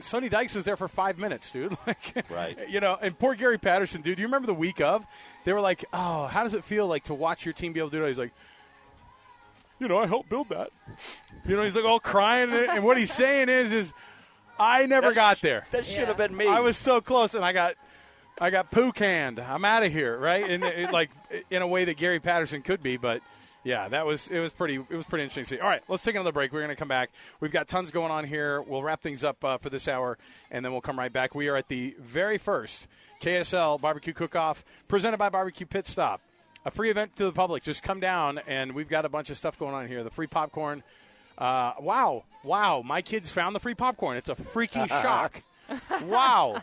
Sonny Dykes was there for five minutes, dude. Like, right. You know, and poor Gary Patterson, dude. You remember the week of? They were like, oh, how does it feel like to watch your team be able to do it? He's like, you know, I helped build that. You know, he's like all crying. And what he's saying is, is I never That's, got there. That should yeah. have been me. I was so close, and I got I got poo canned. I'm out of here, right? And it, like in a way that Gary Patterson could be, but. Yeah, that was it was pretty it was pretty interesting to see. All right, let's take another break. We're going to come back. We've got tons going on here. We'll wrap things up uh, for this hour, and then we'll come right back. We are at the very first K S L Barbecue Cookoff presented by Barbecue Pit Stop, a free event to the public. Just come down, and we've got a bunch of stuff going on here. The free popcorn. Uh, wow, wow, my kids found the free popcorn. It's a freaking shock. Wow.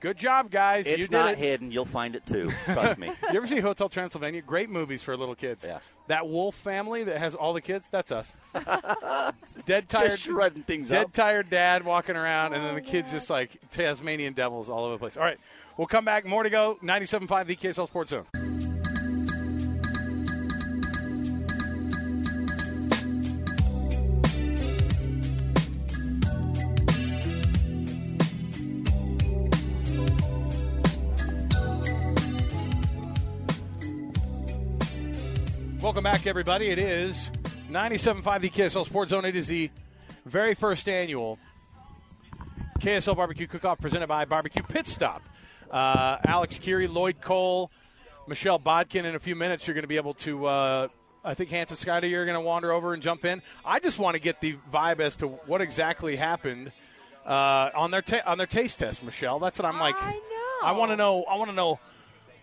Good job, guys. It's you did not it. hidden. You'll find it, too. Trust me. You ever see Hotel Transylvania? Great movies for little kids. Yeah. That wolf family that has all the kids, that's us. dead tired, just shredding things dead up. Dead tired dad walking around, oh, and then the kids God. just like Tasmanian devils all over the place. All right. We'll come back. More to go. ninety-seven point five, the K S L Sports Zone. Welcome back, everybody. It is ninety-seven point five, the K S L Sports Zone. It is the very first annual K S L Barbecue Cookoff presented by Barbecue Pit Stop. Uh, Alex Kirry, Lloyd Cole, Michelle Bodkin. In a few minutes, you're going to be able to, uh, I think, Hanson Skyder, you're going to wander over and jump in. I just want to get the vibe as to what exactly happened uh, on their ta- on their taste test, Michelle. That's what I'm like. I know. I want to know. I want to know.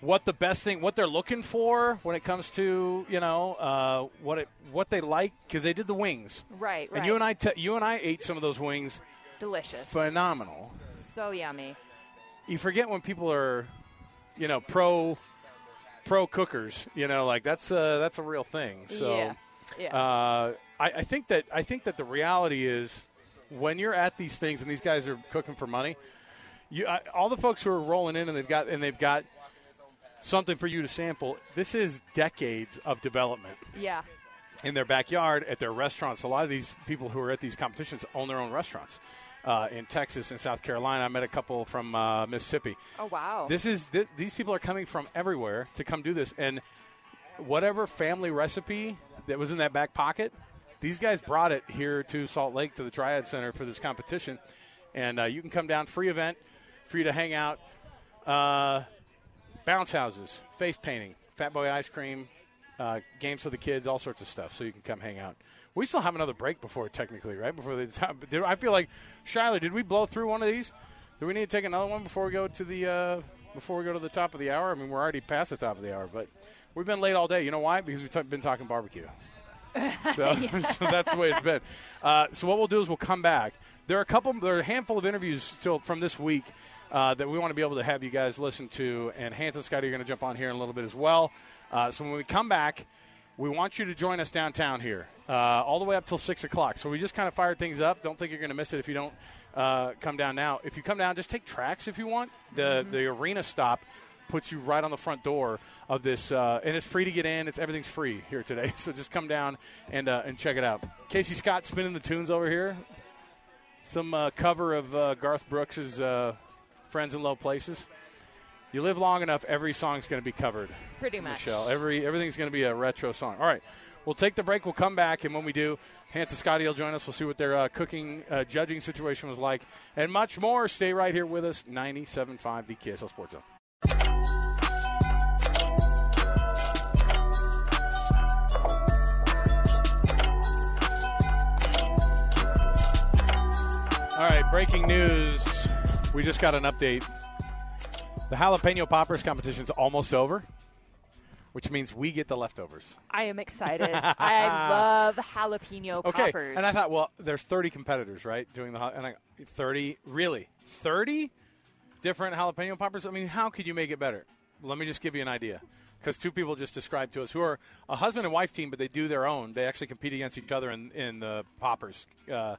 What the best thing, what they're looking for when it comes to, you know, uh, what it, what they like, because they did the wings, right? Right. And you and I, te- you and I ate some of those wings. Delicious. Phenomenal. So yummy. You forget when people are, you know, pro, pro cookers. You know, like that's a, that's a real thing. So, yeah. Yeah. Uh, I, I think that I think that the reality is, when you're at these things and these guys are cooking for money, you I, all the folks who are rolling in and they've got and they've got. something for you to sample. This is decades of development. Yeah. In their backyard, at their restaurants. A lot of these people who are at these competitions own their own restaurants. Uh, in Texas and South Carolina, I met a couple from uh, Mississippi. Oh, wow. This is th- These people are coming from everywhere to come do this. And whatever family recipe that was in that back pocket, these guys brought it here to Salt Lake, to the Triad Center for this competition. And uh, you can come down, free event, for you to hang out. Uh, bounce houses, face painting, Fat Boy ice cream, uh, games for the kids, all sorts of stuff. So you can come hang out. We still have another break before, technically, right? Before the time, did, I feel like, Shiloh, did we blow through one of these? Do we need to take another one before we go to the uh, before we go to the top of the hour? I mean, we're already past the top of the hour, but we've been late all day. You know why? Because we've t- been talking barbecue. So, yeah. So that's the way it's been. Uh, so what we'll do is we'll come back. There are a couple, there are a handful of interviews still from this week uh, that we want to be able to have you guys listen to. And Hans and Scotty are going to jump on here in a little bit as well. Uh, so when we come back, we want you to join us downtown here. Uh, all the way up till six o'clock. So we just kind of fired things up. Don't think you're going to miss it if you don't uh, come down now. If you come down, just take tracks if you want. The mm-hmm. the arena stop puts you right on the front door of this. Uh, and it's free to get in. It's everything's free here today. So just come down and uh, and check it out. Casey Scott spinning the tunes over here. Some uh, cover of uh, Garth Brooks' uh, Friends in Low Places. You live long enough, every song's going to be covered. Pretty much. Michelle. Every, everything's going to be a retro song. All right. We'll take the break. We'll come back, and when we do, Hans and Scotty will join us. We'll see what their uh, cooking, uh, judging situation was like, and much more. Stay right here with us, ninety-seven point five, the K S L Sports Zone. All right, breaking news. We just got an update. The jalapeno poppers competition is almost over, which means we get the leftovers. I am excited. I love jalapeno okay. poppers. Okay, and I thought, well, there's thirty competitors, right, doing the and I, thirty? Really? thirty different jalapeno poppers? I mean, how could you make it better? Let me just give you an idea, because two people just described to us who are a husband and wife team, but they do their own. They actually compete against each other in, in the poppers uh,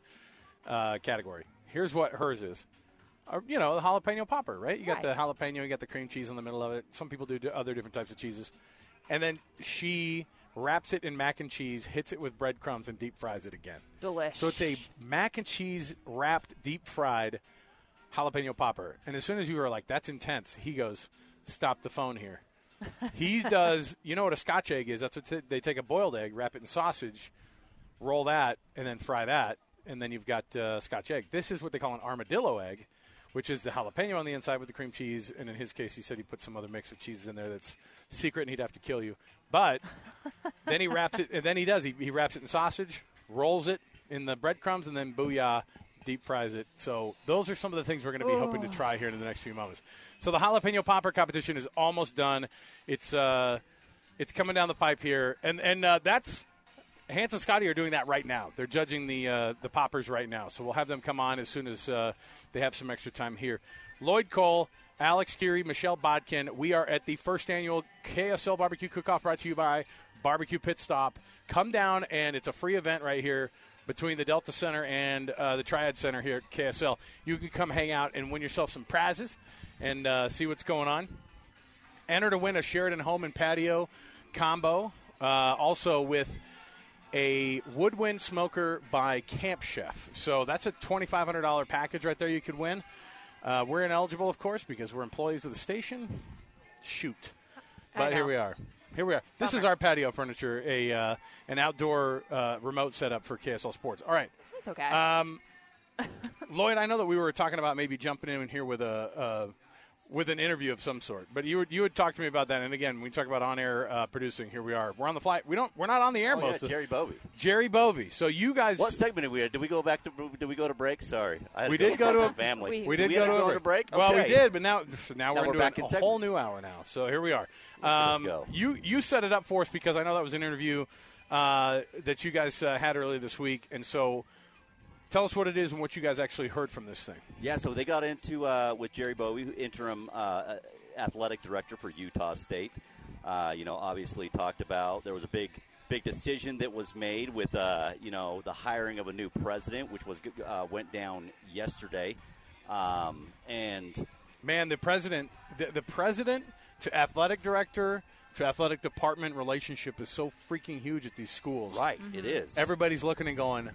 uh, category. Here's what hers is. Uh, you know, the jalapeno popper, right? You got right. the jalapeno, you got the cream cheese in the middle of it. Some people do other different types of cheeses. And then she wraps it in mac and cheese, hits it with breadcrumbs, and deep fries it again. Delish. So it's a mac and cheese wrapped, deep fried jalapeno popper. And as soon as you were like, that's intense, he goes, stop the phone here. He does, you know what a Scotch egg is? That's what t- they take a boiled egg, wrap it in sausage, roll that, and then fry that. And then you've got uh, Scotch egg. This is what they call an armadillo egg, which is the jalapeno on the inside with the cream cheese. And in his case, he said he put some other mix of cheeses in there that's secret and he'd have to kill you. But then he wraps it, and then he does. He, he wraps it in sausage, rolls it in the breadcrumbs, and then booyah, deep fries it. So those are some of the things we're going to be Ooh. hoping to try here in the next few moments. So the jalapeno popper competition is almost done. It's uh, it's coming down the pipe here. And, and uh, that's – Hans and Scotty are doing that right now. They're judging the uh, the poppers right now. So we'll have them come on as soon as uh, – they have some extra time here. Lloyd Cole, Alex Kirry, Michelle Bodkin. We are at the first annual K S L Barbecue Cookoff, brought to you by Barbecue Pit Stop. Come down, and it's a free event right here between the Delta Center and uh, the Triad Center here at K S L. You can come hang out and win yourself some prizes and uh, see what's going on. Enter to win a Sheridan Home and Patio combo, uh, also with a woodwind smoker by Camp Chef. So that's a twenty-five hundred dollars package right there you could win. Uh, we're ineligible, of course, because we're employees of the station. Shoot. But here we are. Here we are. This Bummer. is our patio furniture, a uh, an outdoor uh, remote setup for K S L Sports. All right. That's okay. Um, Lloyd, I know that we were talking about maybe jumping in here with a uh, with an interview of some sort, but you would you would talk to me about that. And again, we talk about on-air uh, producing. Here we are. We're on the fly. We don't. We're not on the air oh, most. Yeah, of Jerry Bovey. Jerry Bovey. So you guys. What segment did we have? Did we go back to? Did we go to break? Sorry, I we did go to a family. We, we did we go, to, go to break. Well, okay. we did, but now so now, now we're, we're doing back in a segment. Whole new hour now. So here we are. Um, Let's go. You you set it up for us because I know that was an interview uh, that you guys uh, had earlier this week, and so. Tell us what it is and what you guys actually heard from this thing. Yeah, so they got into uh, with Jerry Bovey, interim uh, athletic director for Utah State. Uh, you know, obviously talked about there was a big, big decision that was made with uh, you know the hiring of a new president, which was uh, went down yesterday. Um, and man, the president, the, the president to athletic director to athletic department relationship is so freaking huge at these schools. Right, mm-hmm. It is. Everybody's looking and going,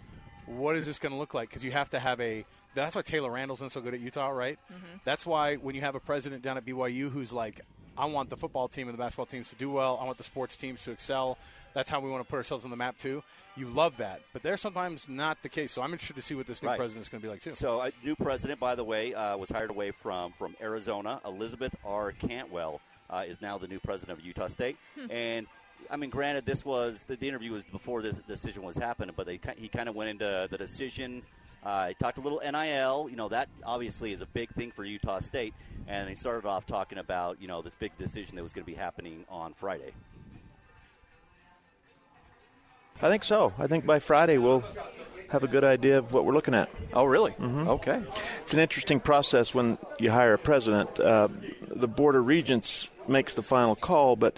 what is this going to look like? Because you have to have a – that's why Taylor Randall's been so good at Utah, right? Mm-hmm. That's why when you have a president down at B Y U who's like, I want the football team and the basketball teams to do well. I want the sports teams to excel. That's how we want to put ourselves on the map, too. You love that. But they're sometimes not the case. So I'm interested to see what this new right. president is going to be like, too. So a new president, by the way, uh, was hired away from, from Arizona. Elizabeth R. Cantwell uh, is now the new president of Utah State. Hmm. And, I mean, granted, this was the, the interview was before this decision was happening, but they he kind of went into the decision. Uh, he talked a little N I L. You know, that obviously is a big thing for Utah State. And he started off talking about, you know, this big decision that was going to be happening on Friday. I think so. I think by Friday we'll have a good idea of what we're looking at. Oh, really? Mm-hmm. Okay. It's an interesting process when you hire a president. Uh, the Board of Regents makes the final call, but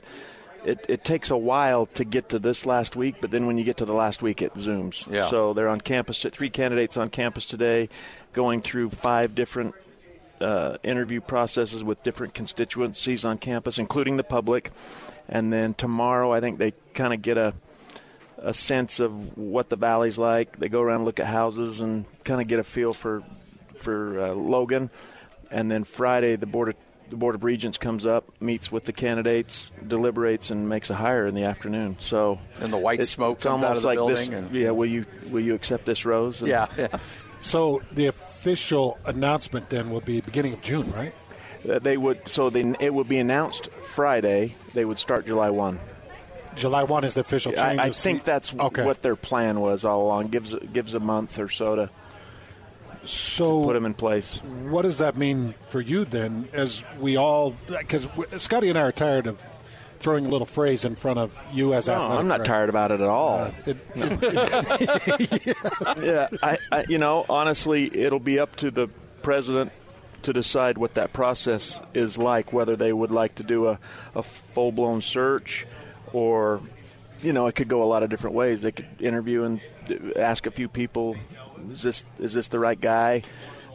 it, it takes a while to get to this last week. But then when you get to the last week, it zooms. Yeah. So they're on campus, three candidates on campus today, going through five different uh, interview processes with different constituencies on campus, including the public. And then tomorrow I think they kind of get a – a sense of what the valley's like. They go around and look at houses and kind of get a feel for for uh, Logan. And then Friday, the Board of the Board of Regents comes up, meets with the candidates, deliberates, and makes a hire in the afternoon. So and the white it's, smoke it's comes out of the like building. This, and, yeah, will you will you accept this rose? And, yeah, yeah. So the official announcement then will be beginning of June, right? Uh, they would. So they it would be announced Friday. They would start July first. July first is the official change. I, I think that's okay. What their plan was all along. Gives gives a month or so to, so to put them in place. What does that mean for you then? As we all, because Scotty and I are tired of throwing a little phrase in front of you as no, athletic. I'm not right? tired about it at all. Uh, it, no. yeah, I, I, you know, honestly, it'll be up to the president to decide what that process is like. Whether they would like to do a, a full blown search. Or, you know, it could go a lot of different ways. They could interview and ask a few people, is this is this the right guy?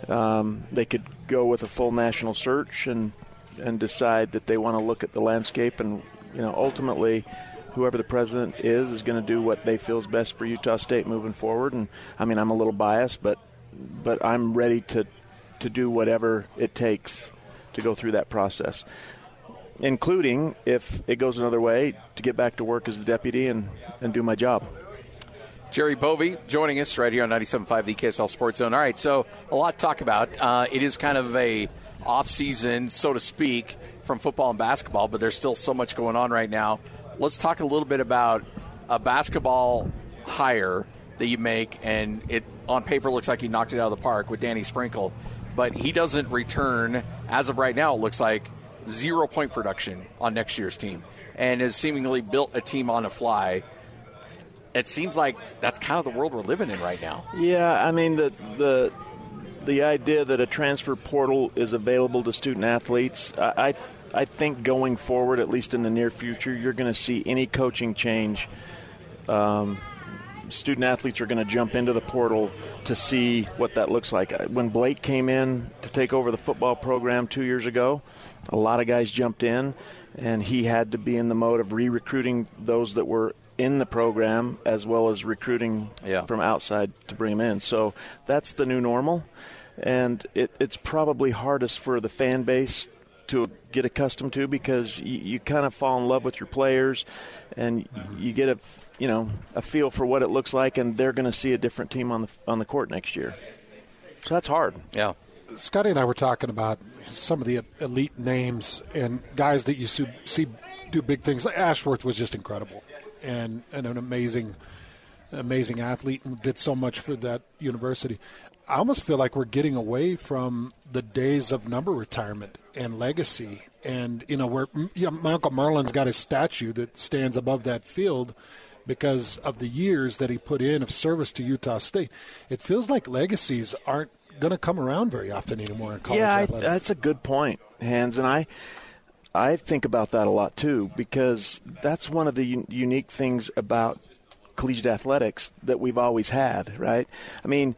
Um, they could go with a full national search and and decide that they want to look at the landscape. And, you know, ultimately, whoever the president is is going to do what they feel is best for Utah State moving forward. And, I mean, I'm a little biased, but but I'm ready to to do whatever it takes to go through that process. Including, if it goes another way, to get back to work as the deputy and, and do my job. Jerry Bovee joining us right here on ninety-seven point five the K S L Sports Zone. All right, so a lot to talk about. Uh, it is kind of a off-season, so to speak, from football and basketball, but there's still so much going on right now. Let's talk a little bit about a basketball hire that you make, and it on paper looks like you knocked it out of the park with Danny Sprinkle, but he doesn't return. As of right now, it looks like zero point production on next year's team and has seemingly built a team on the fly. It seems like that's kind of the world we're living in right now. Yeah, I mean, the the the idea that a transfer portal is available to student athletes, I, I, I think going forward, at least in the near future, you're going to see any coaching change. Um, student athletes are going to jump into the portal to see what that looks like. When Blake came in to take over the football program two years ago, a lot of guys jumped in, and he had to be in the mode of re-recruiting those that were in the program as well as recruiting yeah. from outside to bring them in. So that's the new normal, and it, it's probably hardest for the fan base to get accustomed to because you, you kind of fall in love with your players, and you get a you know a feel for what it looks like, and they're going to see a different team on the on the court next year. So that's hard. Yeah. Scotty and I were talking about some of the elite names and guys that you see do big things. Ashworth was just incredible and, and an amazing, amazing athlete and did so much for that university. I almost feel like we're getting away from the days of number retirement and legacy. And, you know, where you know, my Uncle Merlin's got his statue that stands above that field because of the years that he put in of service to Utah State. It feels like legacies aren't going to come around very often anymore in college athletics. Yeah, I, that's a good point, Hans, and I I think about that a lot too because that's one of the u- unique things about collegiate athletics that we've always had, right? I mean,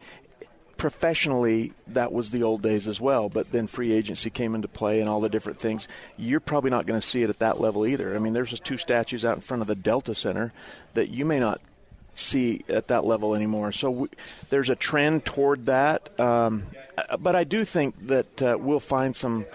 professionally, that was the old days as well. But then free agency came into play and all the different things. You're probably not going to see it at that level either. I mean, there's just two statues out in front of the Delta Center that you may not see at that level anymore. So we, there's a trend toward that. Um, but I do think that uh, we'll find some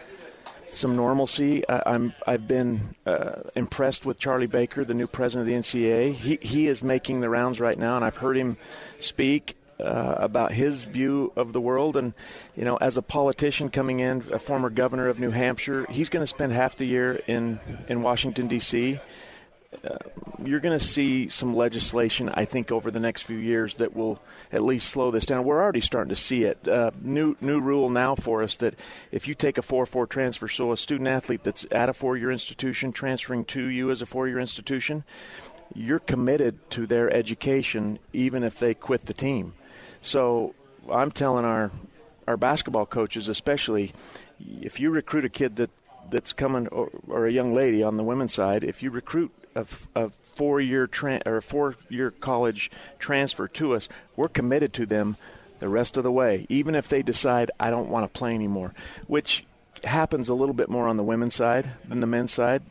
some normalcy. I, I'm, I've been uh, impressed with Charlie Baker, the new president of the N C A A. He, he is making the rounds right now, and I've heard him speak uh, about his view of the world. And, you know, as a politician coming in, a former governor of New Hampshire, he's going to spend half the year in, in Washington, D C Uh, you're going to see some legislation, I think, over the next few years that will at least slow this down. We're already starting to see it. Uh, new new rule now for us that if you take a four four transfer, so a student-athlete that's at a four-year institution transferring to you as a four-year institution, you're committed to their education even if they quit the team. So I'm telling our, our basketball coaches especially, if you recruit a kid that, that's coming or, or a young lady on the women's side, if you recruit A, a four-year tra- or a four-year college transfer to us, we're committed to them the rest of the way, even if they decide I don't want to play anymore, which happens a little bit more on the women's side than the men's side.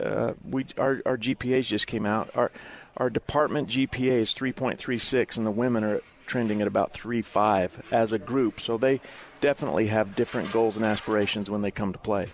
Uh, we our, our G P As just came out. Our our department G P A is three point three six, and the women are trending at about three point five as a group. So they definitely have different goals and aspirations when they come to play.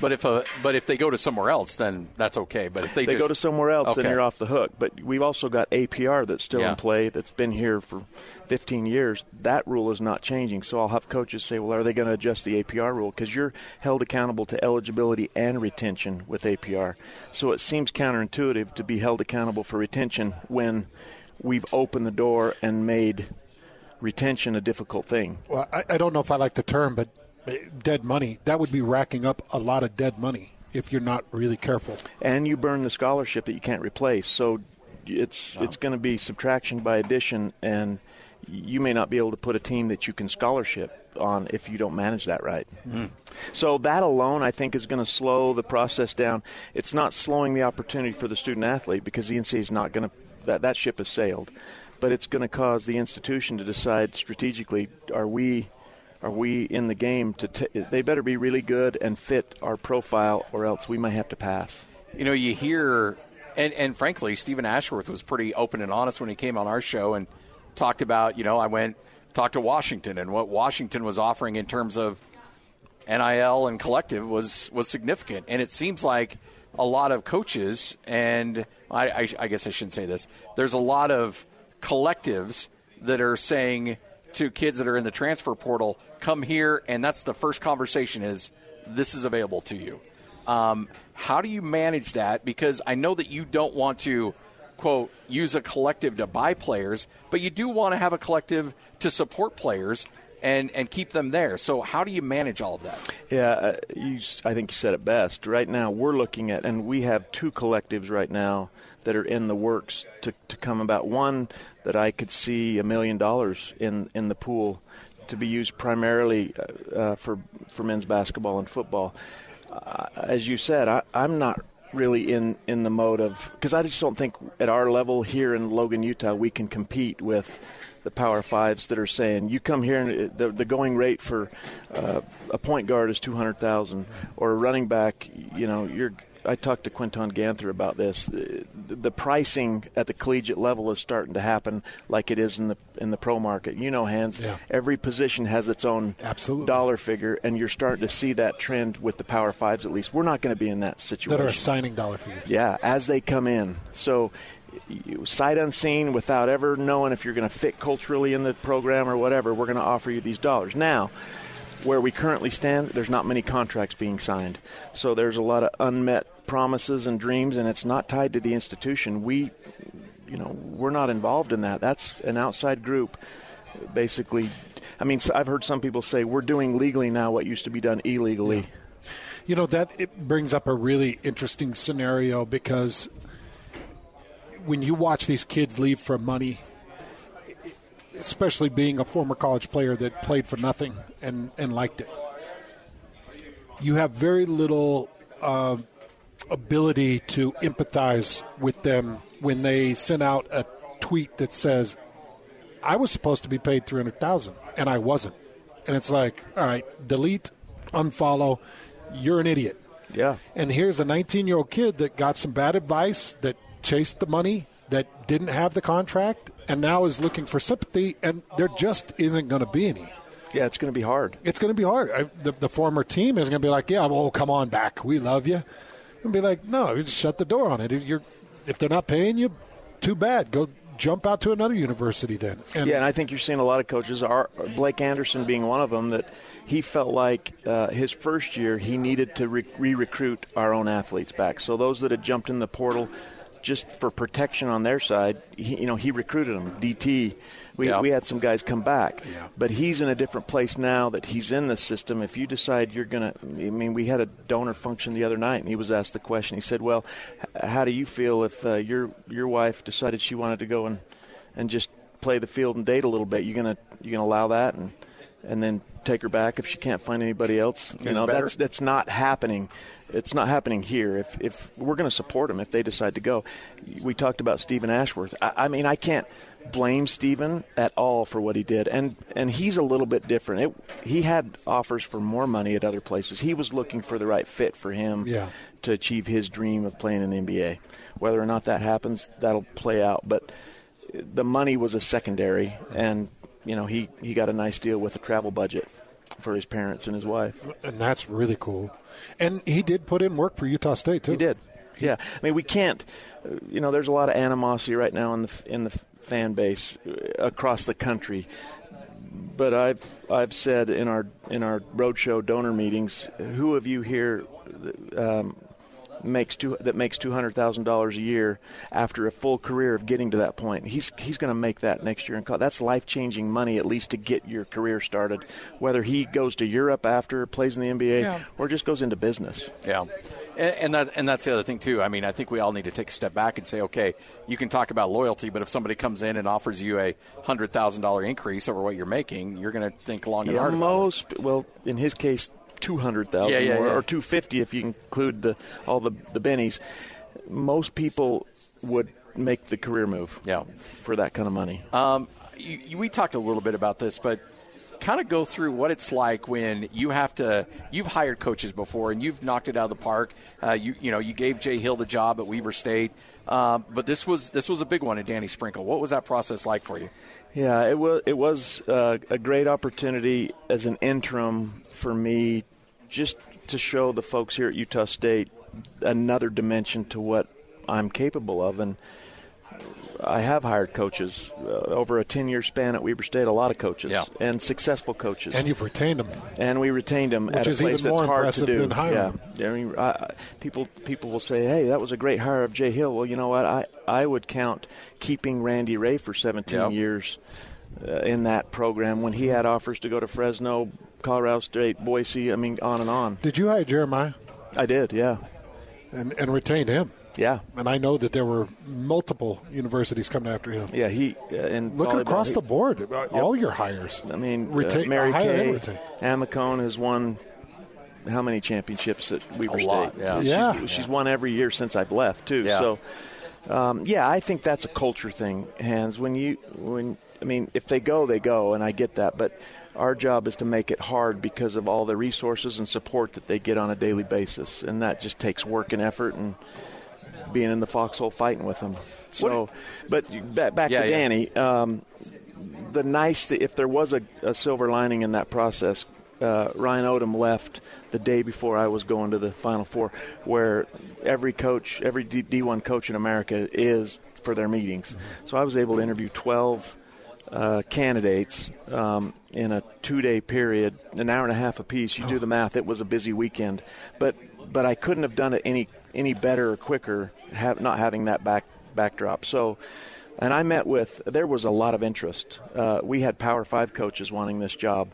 But if a, but if they go to somewhere else, then that's okay. But if they, they just, go to somewhere else, okay. Then you're off the hook. But we've also got A P R that's still yeah. in play, that's been here for fifteen years. That rule is not changing. So I'll have coaches say, well, are they going to adjust the A P R rule? Because you're held accountable to eligibility and retention with A P R. So it seems counterintuitive to be held accountable for retention when we've opened the door and made retention a difficult thing. Well, I, I don't know if I like the term, but dead money. That would be racking up a lot of dead money if you're not really careful. And you burn the scholarship that you can't replace. So it's no. it's going to be subtraction by addition, and you may not be able to put a team that you can scholarship on if you don't manage that right. Mm. So that alone, I think, is going to slow the process down. It's not slowing the opportunity for the student-athlete because the N C A A is not going to – that that ship has sailed. But it's going to cause the institution to decide strategically, are we – Are we in the game? To t- they better be really good and fit our profile, or else we might have to pass. You know, you hear, and, and frankly, Stephen Ashworth was pretty open and honest when he came on our show and talked about, you know, I went, talked to Washington, and what Washington was offering in terms of N I L and collective was, was significant. And it seems like a lot of coaches, and I, I, I guess I shouldn't say this, there's a lot of collectives that are saying to kids that are in the transfer portal, come here, and that's the first conversation is, this is available to you. Um, how do you manage that? Because I know that you don't want to, quote, use a collective to buy players, but you do want to have a collective to support players and, and keep them there. So how do you manage all of that? Yeah, you, I think you said it best. Right now we're looking at, and we have two collectives right now that are in the works to, to come about. One that I could see a million dollars in in the pool to be used primarily uh, for for men's basketball and football. Uh, as you said, I, I'm not really in, in the mode of – because I just don't think at our level here in Logan, Utah, we can compete with the Power Fives that are saying, you come here and the, the going rate for uh, a point guard is two hundred thousand dollars or a running back, you know, you're – I talked to Quinton Ganther about this. The, the pricing at the collegiate level is starting to happen like it is in the in the pro market. You know, Hans, yeah. every position has its own Absolutely. dollar figure, and you're starting to see that trend with the Power Fives at least. We're not going to be in that situation. That are assigning dollar figures. Yeah, as they come in. So sight unseen, without ever knowing if you're going to fit culturally in the program or whatever, we're going to offer you these dollars. Now, where we currently stand, there's not many contracts being signed. So there's a lot of unmet promises and dreams, and it's not tied to the institution. We, you know, we're not involved in that. That's an outside group, basically. I mean, I've heard some people say we're doing legally now what used to be done illegally. Yeah. You know, that it brings up a really interesting scenario because when you watch these kids leave for money, especially being a former college player that played for nothing and, and liked it, you have very little uh, ability to empathize with them when they send out a tweet that says, I was supposed to be paid three hundred thousand dollars, and I wasn't. And it's like, all right, delete, unfollow. You're an idiot. Yeah. And here's a nineteen-year-old kid that got some bad advice, that chased the money, that didn't have the contract, and now is looking for sympathy, and there just isn't going to be any. Yeah, it's going to be hard. It's going to be hard. I, the, the former team is going to be like, yeah, well, come on back. We love you. And be like, no, just shut the door on it. If, you're, if they're not paying you, too bad. Go jump out to another university then. And yeah, and I think you're seeing a lot of coaches, our, Blake Anderson being one of them, that he felt like uh, his first year he needed to re- re-recruit our own athletes back. So those that had jumped in the portal just for protection on their side, he, you know, he recruited them. D T, we yeah. we had some guys come back. Yeah. But he's in a different place now that he's in the system. If you decide you're going to – I mean, we had a donor function the other night, and he was asked the question. He said, well, h- how do you feel if uh, your your wife decided she wanted to go and, and just play the field and date a little bit? You're going to you're gonna allow that and and then take her back if she can't find anybody else? You know, that's, that's not happening. It's not happening here. If if we're going to support them if they decide to go. We talked about Stephen Ashworth. I, I mean, I can't blame Stephen at all for what he did, and and he's a little bit different. It, he had offers for more money at other places. He was looking for the right fit for him yeah. to achieve his dream of playing in the N B A. Whether or not that happens, that'll play out. But the money was a secondary, and you know he, he got a nice deal with a travel budget for his parents and his wife. And that's really cool. And he did put in work for Utah State, too. He did. Yeah. I mean, we can't – you know, there's a lot of animosity right now in the in the fan base across the country. But I've I've said in our in our roadshow donor meetings, who of you here um, makes two, that makes two hundred thousand dollars a year after a full career of getting to that point? He's he's going to make that next year. And that's life-changing money, at least to get your career started, whether he goes to Europe after, plays in the N B A, yeah. or just goes into business. Yeah. And, and, that, and that's the other thing, too. I mean, I think we all need to take a step back and say, okay, you can talk about loyalty, but if somebody comes in and offers you a one hundred thousand dollars increase over what you're making, you're going to think long and yeah, hard about most, it. Well, in his case, two hundred thousand dollars yeah, yeah, or, yeah. or two hundred fifty thousand dollars if you include the, all the, the bennies. Most people would make the career move yeah. for that kind of money. Um, you, you, we talked a little bit about this, but kind of go through what it's like when you have to you've hired coaches before and you've knocked it out of the park. Uh, you you know you gave Jay Hill the job at Weber State, um, but this was this was a big one at Danny Sprinkle. What was that process like for you? Yeah, it was it was uh, a great opportunity as an interim for me, just to show the folks here at Utah State another dimension to what I'm capable of. And I have hired coaches uh, over a ten-year span at Weber State, a lot of coaches, yeah. and successful coaches. And you've retained them. And we retained them Which at a place that's hard to do. Which is even more impressive than hiring. Yeah. I mean, I, people, people will say, hey, that was a great hire of Jay Hill. Well, you know what? I, I would count keeping Randy Ray for seventeen yeah. years uh, in that program when he had offers to go to Fresno, Colorado State, Boise, I mean, on and on. Did you hire Jeremiah? I did, yeah. And, and retained him. Yeah. And I know that there were multiple universities coming after him. Yeah, he uh, – and Look across he, the board, uh, yep. all your hires. I mean, retain, uh, Mary Kay, Amicone has won how many championships at Weber State? A lot, yeah. yeah. She's, she's won every year since I've left, too. Yeah. So, um, yeah, I think that's a culture thing, Hans. When you – when I mean, if they go, they go, and I get that. But our job is to make it hard because of all the resources and support that they get on a daily basis, and that just takes work and effort and – being in the foxhole fighting with them. So, but back, back yeah, to Danny, yeah. um, the nice, th- if there was a, a silver lining in that process, uh, Ryan Odom left the day before I was going to the Final Four, where every coach, every D- D1 coach in America is for their meetings. Mm-hmm. So I was able to interview twelve uh, candidates um, in a two-day period, an hour and a half apiece. You oh. do the math. It was a busy weekend. But but I couldn't have done it any any better or quicker, have, not having that back backdrop. So, and I met with, there was a lot of interest. Uh, we had Power Five coaches wanting this job,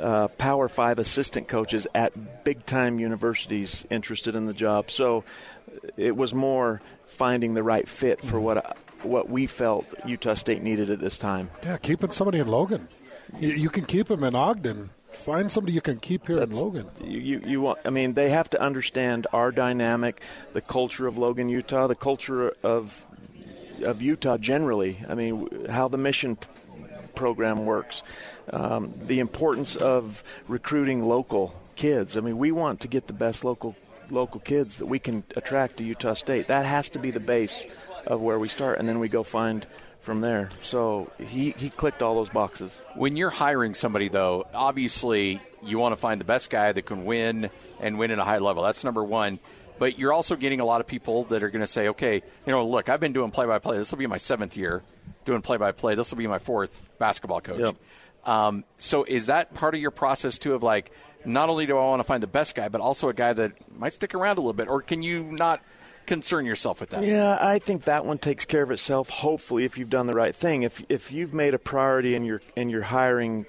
uh, Power Five assistant coaches at big-time universities interested in the job. So it was more finding the right fit for what what we felt Utah State needed at this time. Yeah, keeping somebody in Logan. You, you can keep them in Ogden. Find somebody you can keep here That's, in Logan. You, you, you want, I mean, they have to understand our dynamic, the culture of Logan, Utah, the culture of of Utah generally. I mean, how the mission that program works. Um, the importance of recruiting local kids. I mean, we want to get the best local local kids that we can attract to Utah State. That has to be the base of where we start, and then we go find from there. So he, he clicked all those boxes. When you're hiring somebody, though, obviously you want to find the best guy that can win and win at a high level. That's number one. But you're also getting a lot of people that are going to say, okay, you know, look, I've been doing play-by-play. This will be my seventh year doing play-by-play. This will be my fourth basketball coach. Yep. Um, so is that part of your process, too, of like, not only do I want to find the best guy, but also a guy that might stick around a little bit? Or can you not concern yourself with that? Yeah, I think that one takes care of itself, hopefully, if you've done the right thing. If if you've made a priority in your in your hiring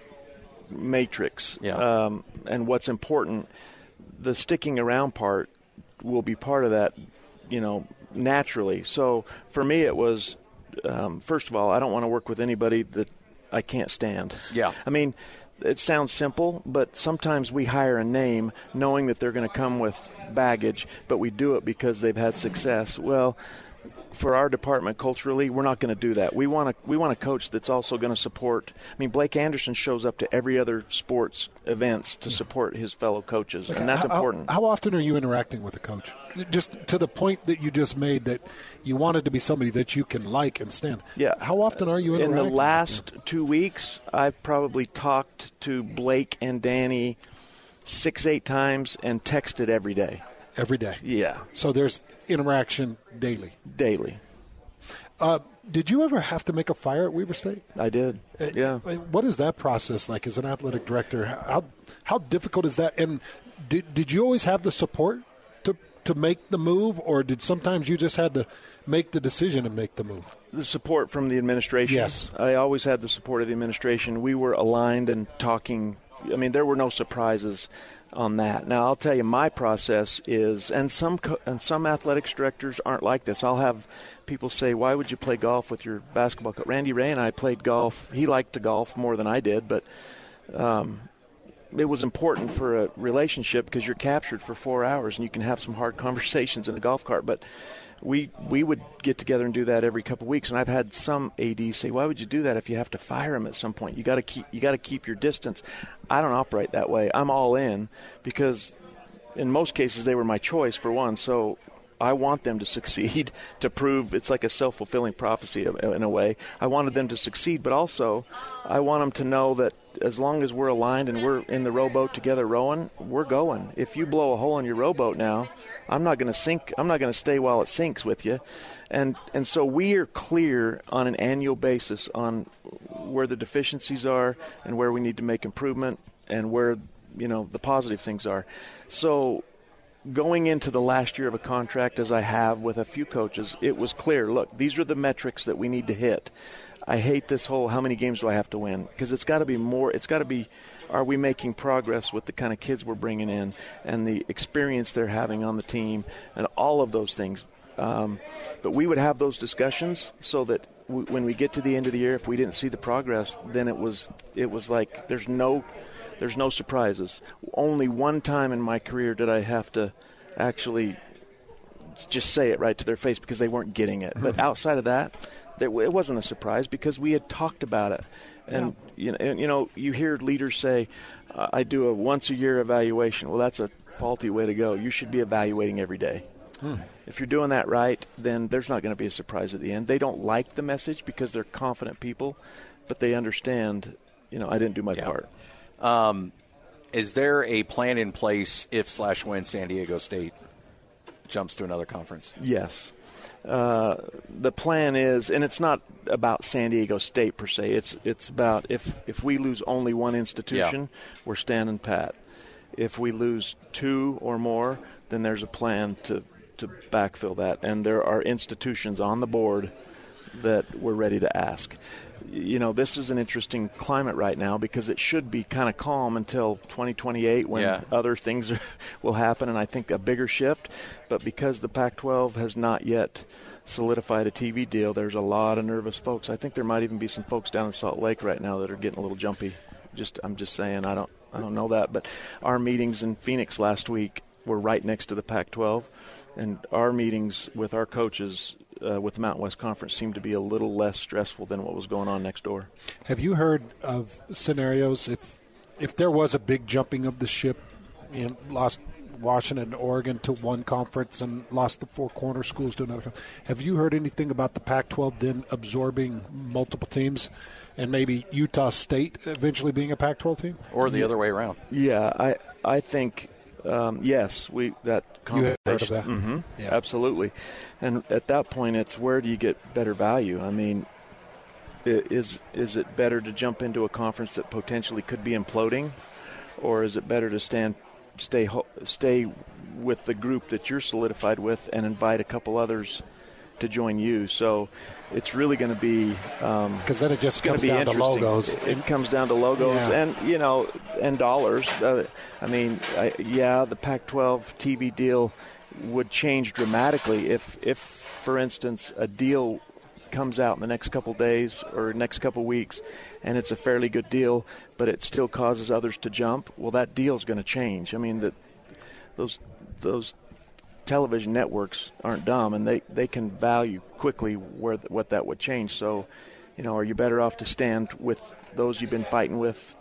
matrix, yeah. um, and what's important, the sticking around part will be part of that, you know, naturally. So for me it was, um, first of all, I don't want to work with anybody that I can't stand. Yeah. I mean, it sounds simple, but sometimes we hire a name knowing that they're going to come with baggage, but we do it because they've had success. Well, for our department culturally, we're not going to do that. We want to we want a coach that's also going to support. I mean, Blake Anderson shows up to every other sports events to support his fellow coaches, okay, and that's how important. How often are you interacting with a coach? Just to the point that you just made that you wanted to be somebody that you can like and stand. Yeah. How often are you interacting? In the last two weeks, I've probably talked to Blake and Danny six, eight times and texted every day. Every day. Yeah. So there's interaction daily. Daily. Uh, did you ever have to make a fire at Weber State? I did, uh, yeah. What is that process like as an athletic director? How how difficult is that? And did, did you always have the support to, to make the move, or did sometimes you just had to make the decision and make the move? The support from the administration. Yes. I always had the support of the administration. We were aligned and talking. I mean, there were no surprises on that. Now, I'll tell you, my process is, and some co- and some athletics directors aren't like this. I'll have people say, why would you play golf with your basketball coach? Randy Ray and I played golf. He liked to golf more than I did, but um, it was important for a relationship because you're captured for four hours and you can have some hard conversations in a golf cart. But we we would get together and do that every couple of weeks, and I've had some A D say, why would you do that if you have to fire him at some point? You got to keep you got to keep your distance. I don't operate that way. I'm all in because in most cases they were my choice for one, so I want them to succeed to prove it's like a self-fulfilling prophecy in a way. I wanted them to succeed, but also I want them to know that as long as we're aligned and we're in the rowboat together rowing, we're going. If you blow a hole in your rowboat now, I'm not going to sink. I'm not going to stay while it sinks with you. And and so we are clear on an annual basis on where the deficiencies are and where we need to make improvement and where, you know, the positive things are. So going into the last year of a contract, as I have with a few coaches, it was clear, look, these are the metrics that we need to hit. I hate this whole how many games do I have to win, because it's got to be more. It's got to be, are we making progress with the kind of kids we're bringing in and the experience they're having on the team and all of those things. Um, but we would have those discussions so that w- when we get to the end of the year, if we didn't see the progress, then it was it was like there's no – There's no surprises. Only one time in my career did I have to actually just say it right to their face because they weren't getting it. But outside of that, it wasn't a surprise because we had talked about it. And, yeah. you know, you hear leaders say, I do a once-a-year evaluation. Well, that's a faulty way to go. You should be evaluating every day. Hmm. If you're doing that right, then there's not going to be a surprise at the end. They don't like the message because they're confident people, but they understand, you know, I didn't do my yeah. part. Um, is there a plan in place if slash when San Diego State jumps to another conference? Yes. Uh, the plan is, and it's not about San Diego State per se. It's it's about if, if we lose only one institution, yeah. we're standing pat. If we lose two or more, then there's a plan to, to backfill that. And there are institutions on the board that we're ready to ask. You know, this is an interesting climate right now because it should be kind of calm until twenty twenty-eight when yeah. other things will happen and I think a bigger shift. But because the Pac twelve has not yet solidified a T V deal, there's a lot of nervous folks. I think there might even be some folks down in Salt Lake right now that are getting a little jumpy. Just I'm just saying, I don't, I don't know that. But our meetings in Phoenix last week were right next to the Pac twelve, and our meetings with our coaches uh, with the Mountain West Conference seemed to be a little less stressful than what was going on next door. Have you heard of scenarios if if there was a big jumping of the ship and lost Washington and Oregon to one conference and lost the four corner schools to another? Have you heard anything about the Pac twelve then absorbing multiple teams and maybe Utah State eventually being a Pac twelve team? Or the yeah. other way around. Yeah, I I think, um, yes, we that conversation. You have heard of that. Mm-hmm, yeah. Absolutely. And at that point, it's where do you get better value? I mean, is is it better to jump into a conference that potentially could be imploding, or is it better to stand stay stay with the group that you're solidified with and invite a couple others to join you? So it's really going to be um because then it just comes down to logos it, it comes down to logos yeah. and you know and dollars uh, I mean I, yeah the Pac twelve T V deal would change dramatically if if for instance a deal comes out in the next couple days or next couple weeks and it's a fairly good deal but it still causes others to jump. Well, that deal's going to change. I mean that those those television networks aren't dumb and they they can value quickly where what that would change. So you know, are you better off to stand with those you've been fighting with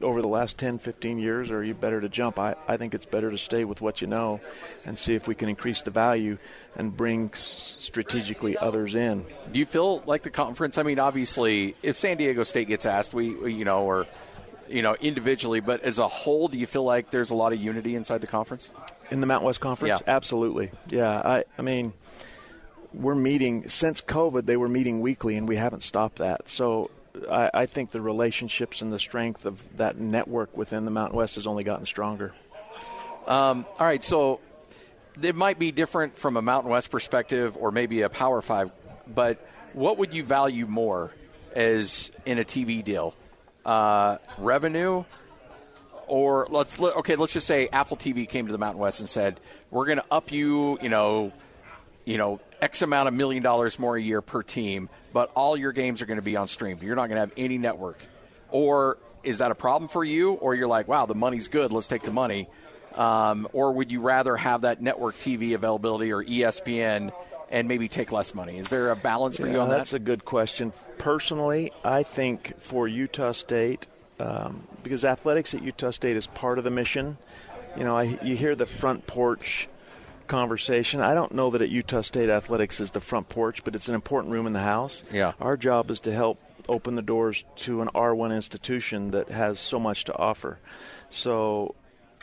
over the last ten, fifteen years, or are you better to jump? I, I think it's better to stay with what you know and see if we can increase the value and bring s- strategically others in. Do you feel like the conference, I mean, obviously, if San Diego State gets asked, we, we you know, or, you know, individually, but as a whole, do you feel like there's a lot of unity inside the conference? In the Mountain West Conference? Yeah. Absolutely. Yeah. I, I mean, we're meeting, since COVID, they were meeting weekly, and we haven't stopped that. So, I, I think the relationships and the strength of that network within the Mountain West has only gotten stronger. Um, all right, so it might be different from a Mountain West perspective or maybe a Power Five, but what would you value more as in a T V deal? Uh, revenue or let's let, okay, let's just say Apple T V came to the Mountain West and said, we're going to up you, you know, you know, X amount of million dollars more a year per team, but all your games are going to be on stream. You're not going to have any network. Or is that a problem for you? Or you're like, wow, the money's good. Let's take the money. Um, or would you rather have that network T V availability or E S P N and maybe take less money? Is there a balance for yeah, you on that's that? That's a good question. Personally, I think for Utah State, um, because athletics at Utah State is part of the mission, you know, I, you hear the front porch conversation. I don't know that at Utah State athletics is the front porch, but it's an important room in the house. Yeah. Our job is to help open the doors to an R one institution that has so much to offer. So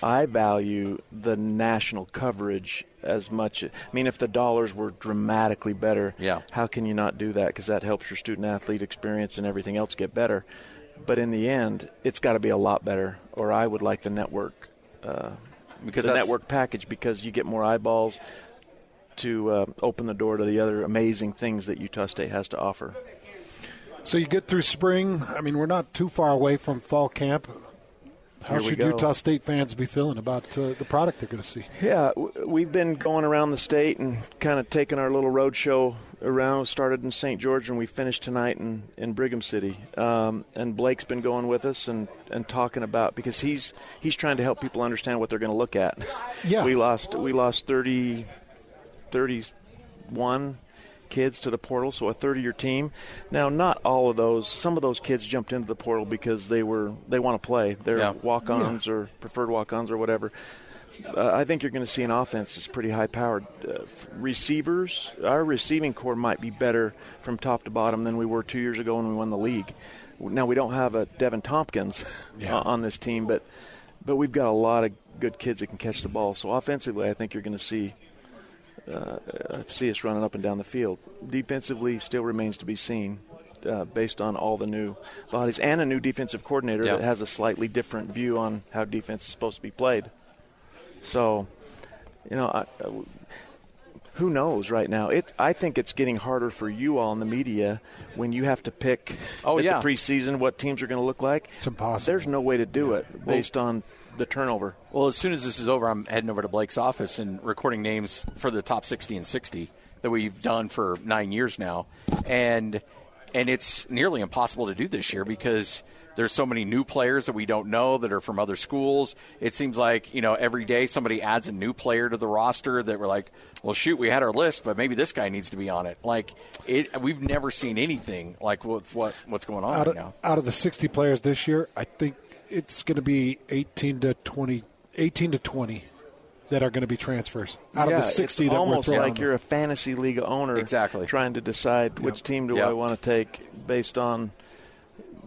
I value the national coverage as much. I mean, if the dollars were dramatically better, yeah. how can you not do that? Because that helps your student athlete experience and everything else get better. But in the end, it's got to be a lot better, or I would like the network uh Because the network package, because you get more eyeballs to uh, open the door to the other amazing things that Utah State has to offer. So you get through spring. I mean, we're not too far away from fall camp. How should go. Utah State fans be feeling about uh, the product they're going to see? Yeah, we've been going around the state and kind of taking our little road show around. We started in Saint George, and we finished tonight in, in Brigham City. Um, and Blake's been going with us and, and talking about, because he's he's trying to help people understand what they're going to look at. Yeah. We lost we lost thirty, thirty-one kids to the portal, so a thirty-year team. Now, not all of those. Some of those kids jumped into the portal because they were they want to play. They're yeah. walk-ons yeah. or preferred walk-ons or whatever. Uh, I think you're going to see an offense that's pretty high-powered. Uh, receivers, our receiving core might be better from top to bottom than we were two years ago when we won the league. Now, we don't have a Devin Tompkins yeah. on this team, but but we've got a lot of good kids that can catch the ball. So offensively, I think you're going to see Uh, see us running up and down the field. Defensively still remains to be seen uh, based on all the new bodies and a new defensive coordinator yeah. that has a slightly different view on how defense is supposed to be played. So, you know, I, I, who knows right now? It, I think it's getting harder for you all in the media when you have to pick oh, at yeah. the preseason what teams are going to look like. It's impossible. There's no way to do yeah. it based well, on the turnover. Well, as soon as this is over, I'm heading over to Blake's office and recording names for the top sixty and sixty that we've done for nine years now. And and it's nearly impossible to do this year because There's so many new players that we don't know that are from other schools. It seems like, you know, every day somebody adds a new player to the roster that we're like, well, shoot, we had our list, but maybe this guy needs to be on it. Like, it, we've never seen anything like what, what what's going on out right of, now. Out of the sixty players this year, I think it's going to be eighteen to twenty, eighteen to twenty that are going to be transfers out yeah, of the sixty. It's that almost we're like you're a fantasy league owner, exactly, trying to decide yep. which team do yep. I want to take based on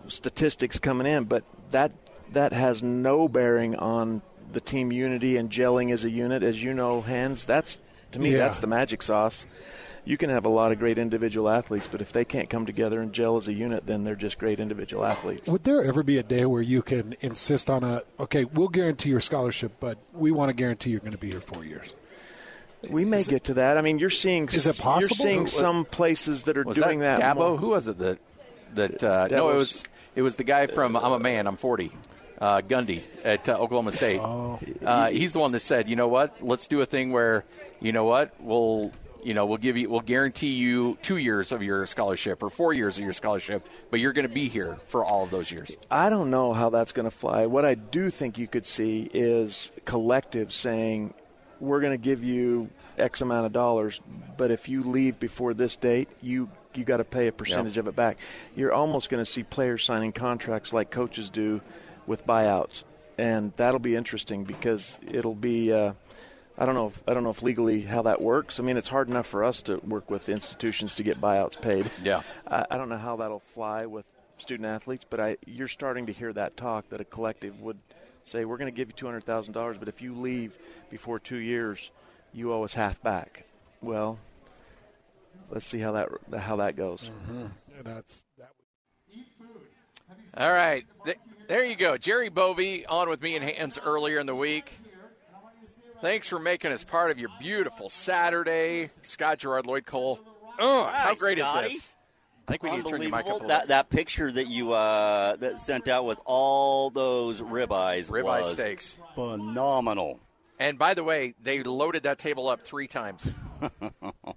statistics coming in. But that that has no bearing on the team unity and gelling as a unit. As you know, Hans, that's to me yeah. that's the magic sauce. You can have a lot of great individual athletes, but if they can't come together and gel as a unit, then they're just great individual athletes. Would there ever be a day where you can insist on a, okay, we'll guarantee your scholarship, but we want to guarantee you're going to be here four years? We may is get it, to that. I mean, you're seeing is it possible? You're seeing some places that are was doing that. that Dabo, more. Who was it that that? Uh, no, it was it was the guy from uh, I'm a Man, I'm forty. Uh, Gundy at uh, Oklahoma State. Oh. Uh, he's the one that said, you know what, let's do a thing where, you know what, we'll. You know, we'll give you, we'll guarantee you two years of your scholarship or four years of your scholarship, but you're going to be here for all of those years. I don't know how that's going to fly. What I do think you could see is collectives saying, we're going to give you X amount of dollars, but if you leave before this date, you you got to pay a percentage yep. of it back. You're almost going to see players signing contracts like coaches do with buyouts, and that'll be interesting because it'll be uh, – I don't know if, I don't know if legally how that works. I mean, it's hard enough for us to work with institutions to get buyouts paid. Yeah. I, I don't know how that'll fly with student-athletes, but I, you're starting to hear that talk that a collective would say, we're going to give you two hundred thousand dollars, but if you leave before two years, you owe us half back. Well, let's see how that how that goes. Mm-hmm. Yeah, that's, that would... All right. The, there you go. Jerry Bovee on with me and Hans earlier in the week. Thanks for making us part of your beautiful Saturday. Scott Gerard, Lloyd Cole. Oh, how great is this? I think we need to turn your mic up a little. That, that picture that you uh, that sent out with all those ribeyes Ribeye was steaks. Phenomenal. And by the way, they loaded that table up three times.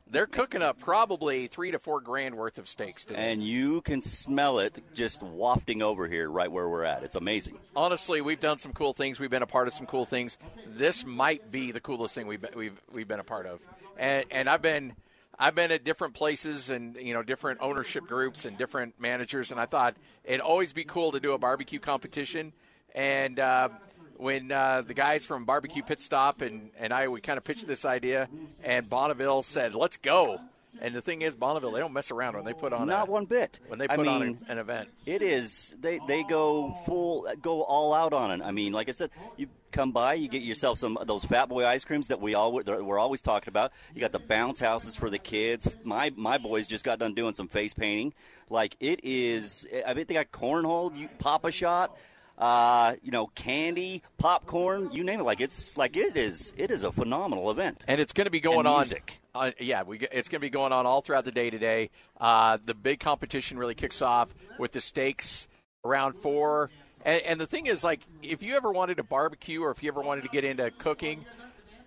They're cooking up probably three to four grand worth of steaks today. And you can smell it just wafting over here right where we're at. It's amazing. Honestly, we've done some cool things. We've been a part of some cool things. This might be the coolest thing we've been, we've we've been a part of. And and I've been I've been at different places and, you know, different ownership groups and different managers, and I thought it'd always be cool to do a barbecue competition. And uh When uh, the guys from Barbecue Pit Stop and, and I, we kind of pitched this idea, and Bonneville said, let's go. And the thing is, Bonneville, they don't mess around when they put on Not a, one bit. When they put I mean, on an, an event. It is. They they go full, go all out on it. I mean, like I said, you come by, you get yourself some of those Fat Boy ice creams that we all, we're always talking about. You got the bounce houses for the kids. My my boys just got done doing some face painting. Like, it is, I mean, they got cornhole, you, Papa Shot. Uh, you know, candy, popcorn, you name it. Like it's like it is. It is a phenomenal event, and it's going to be going on. Music. Uh, yeah, we it's going to be going on all throughout the day today. Uh, the big competition really kicks off with the steaks around four. And, and the thing is, like, if you ever wanted to barbecue or if you ever wanted to get into cooking,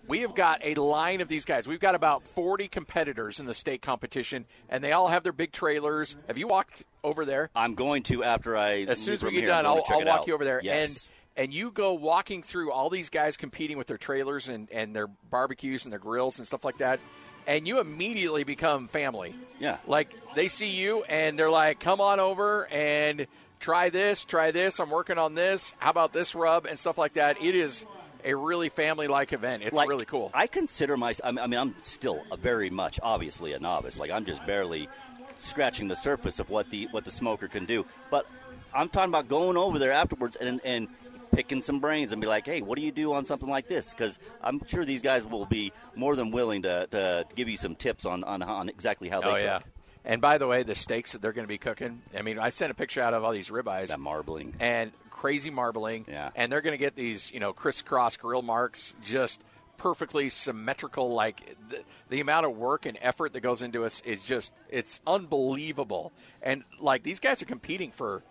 we have got a line of these guys. We've got about forty competitors in the state competition, and they all have their big trailers. Have you walked over there? I'm going to after I As soon as we get done, I'll, I'll walk out. you over there. Yes. And, and you go walking through all these guys competing with their trailers and, and their barbecues and their grills and stuff like that, and you immediately become family. Yeah. Like, they see you, and they're like, come on over and try this, try this. I'm working on this. How about this rub and stuff like that? It is a really family-like event. It's like, really cool. I consider myself, I mean, I'm still a very much, obviously, a novice. Like, I'm just barely scratching the surface of what the what the smoker can do. But I'm talking about going over there afterwards and, and picking some brains and be like, hey, what do you do on something like this? Because I'm sure these guys will be more than willing to, to give you some tips on, on, on exactly how they oh, cook. Yeah. And by the way, the steaks that they're going to be cooking, I mean, I sent a picture out of all these ribeyes. That marbling. And crazy marbling. Yeah. And they're going to get these, you know, crisscross grill marks, just perfectly symmetrical. Like, the, the amount of work and effort that goes into us is just, it's unbelievable. And, like, these guys are competing for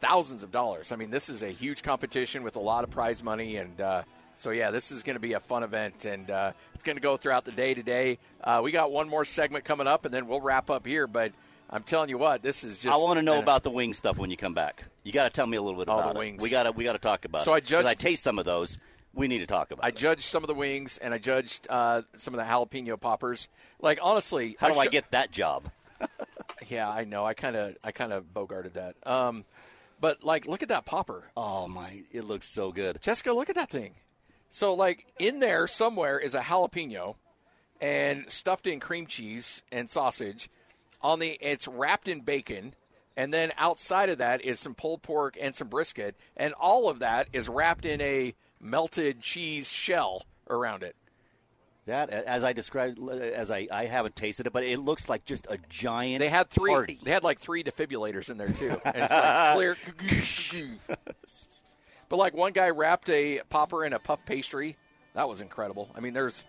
thousands of dollars. I mean, this is a huge competition with a lot of prize money. And uh, so, yeah, this is going to be a fun event. And uh, it's going to go throughout the day today. Uh, we got one more segment coming up, and then we'll wrap up here. But I'm telling you what, this is just. I want to know and, about the wing stuff when you come back. You got to tell me a little bit about the wings. It. We got to we got to talk about so it. So I judged. I taste some of those. We need to talk about. I it. judged some of the wings, and I judged uh, some of the jalapeno poppers. Like honestly, how I do sh- I get that job? Yeah, I know. I kind of I kind of bogarted that. Um, but like, look at that popper. Oh my! It looks so good, Jessica. Look at that thing. So like in there somewhere is a jalapeno, and stuffed in cream cheese and sausage. On the it's wrapped in bacon, and then outside of that is some pulled pork and some brisket, and all of that is wrapped in a melted cheese shell around it. That, as I described, as I, I haven't tasted it, but it looks like just a giant they had three, party. They had like three defibrillators in there too, and it's like clear. But like one guy wrapped a popper in a puff pastry. That was incredible. I mean, there's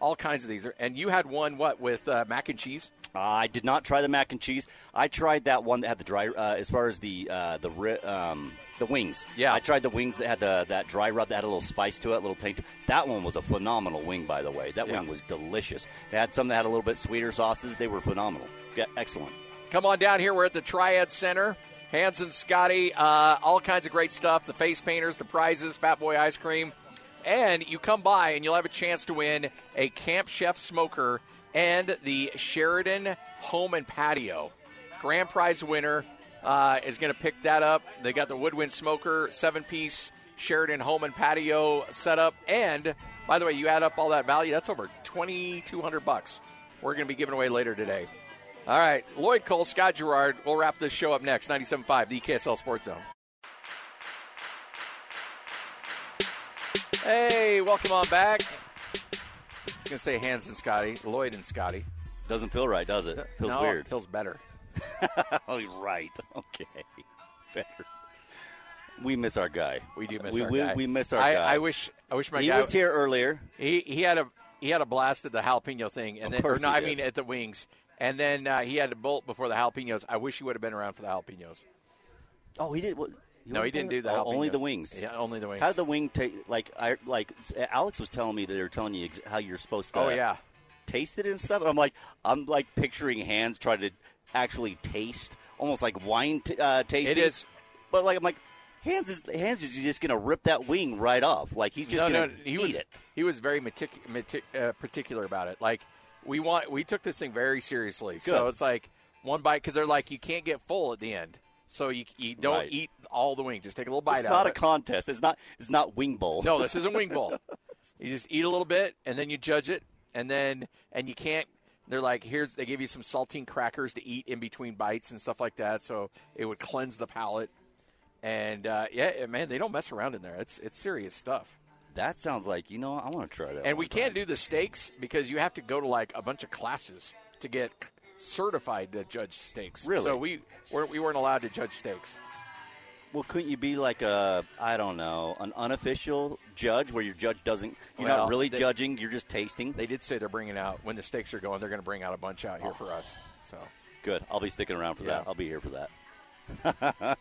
all kinds of these. And you had one, what, with uh, mac and cheese? Uh, I did not try the mac and cheese. I tried that one that had the dry, uh, as far as the uh, the ri- um, the wings. Yeah. I tried the wings that had the that dry rub that had a little spice to it, a little taint to it. That one was a phenomenal wing, by the way. That yeah. wing was delicious. They had some that had a little bit sweeter sauces. They were phenomenal. Yeah, excellent. Come on down here. We're at the Triad Center. Hans and Scotty, uh, all kinds of great stuff. The face painters, the prizes, Fat Boy ice cream. And you come by, and you'll have a chance to win a Camp Chef smoker and the Sheridan Home and Patio. Grand prize winner uh, is going to pick that up. They got the woodwind smoker, seven-piece Sheridan Home and Patio setup. And, by the way, you add up all that value, that's over twenty-two hundred bucks. We're going to be giving away later today. All right, Lloyd Cole, Scott Gerard. We'll wrap this show up next, ninety-seven point five, the K S L Sports Zone. Hey, welcome on back. I was going to say Hans and Scotty, Lloyd and Scotty. Doesn't feel right, does it? Feels no, weird. It feels better. Oh, right. Okay. Better. We miss our guy. We do miss we, our we, guy. We miss our I, guy. I wish I wish my he guy was here earlier. He he had a he had a blast at the jalapeno thing and of then or no, I did. mean at the wings. And then uh, he had to bolt before the jalapenos. I wish he would have been around for the jalapenos. Oh, he did what? You no, he didn't do that. Oh, only the wings. Yeah, only the wings. How did the wing take? Like, I like Alex was telling me that they were telling you ex- how you're supposed to. Oh, yeah. Taste it and stuff. And I'm like, I'm like picturing hands trying to actually taste, almost like wine t- uh, tasting. It is, but like I'm like, hands is hands is just gonna rip that wing right off. Like he's just no, gonna no, he eat was, it. He was very metic- metic- uh, particular about it. Like we want, we took this thing very seriously. Good. So it's like one bite because they're like, you can't get full at the end. So you, you don't right. eat all the wings. Just take a little bite it's out of it. It's not a contest. It's not It's not wing bowl. No, this isn't wing bowl. You just eat a little bit, and then you judge it. And then and you can't – they're like, here's – they give you some saltine crackers to eat in between bites and stuff like that. So it would cleanse the palate. And, uh, yeah, man, they don't mess around in there. It's it's serious stuff. That sounds like, you know, I want to try that. And we time. can't do the steaks because you have to go to, like, a bunch of classes to get – certified to judge steaks. Really? So we weren't, we weren't allowed to judge steaks. Well, couldn't you be like a, I don't know, an unofficial judge where your judge doesn't, you're well, not really they, judging, you're just tasting? They did say they're bringing out, when the steaks are going, they're going to bring out a bunch out here oh. for us. So good. I'll be sticking around for yeah. that. I'll be here for that.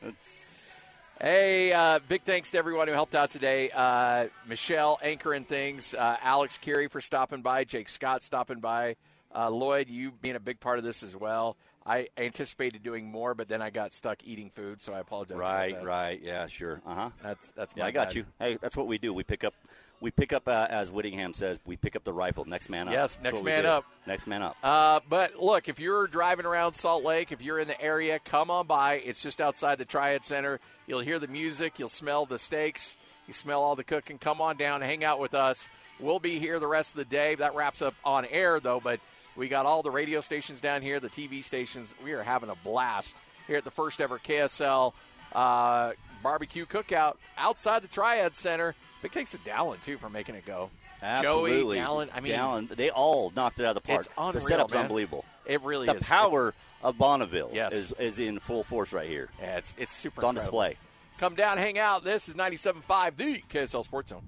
Hey, uh, big thanks to everyone who helped out today. Uh, Michelle anchoring things, uh, Alex Kirry for stopping by, Jake Scott stopping by. Uh, Lloyd, you being a big part of this as well. I anticipated doing more, but then I got stuck eating food, so I apologize. Right, about that. right, yeah, sure, uh huh. That's that's my yeah, I got bad. you. Hey, that's what we do. We pick up, we pick up uh, as Whittingham says, we pick up the rifle. Next man up. Yes, next man up. Next man up. Uh, but look, if you're driving around Salt Lake, if you're in the area, come on by. It's just outside the Triad Center. You'll hear the music. You'll smell the steaks. You smell all the cooking. Come on down, hang out with us. We'll be here the rest of the day. That wraps up on air though, but. We got all the radio stations down here, the T V stations. We are having a blast here at the first ever K S L uh, barbecue cookout outside the Triad Center. Big thanks to Dallin, too, for making it go. Absolutely. Joey, Dallin. I mean, Dallin, they all knocked it out of the park. It's unreal, the setup's man. unbelievable. It really the is. The power it's, of Bonneville yes. is, is in full force right here. Yeah, it's, it's super It's incredible. on display. Come down, hang out. This is ninety-seven point five, the K S L Sports Zone.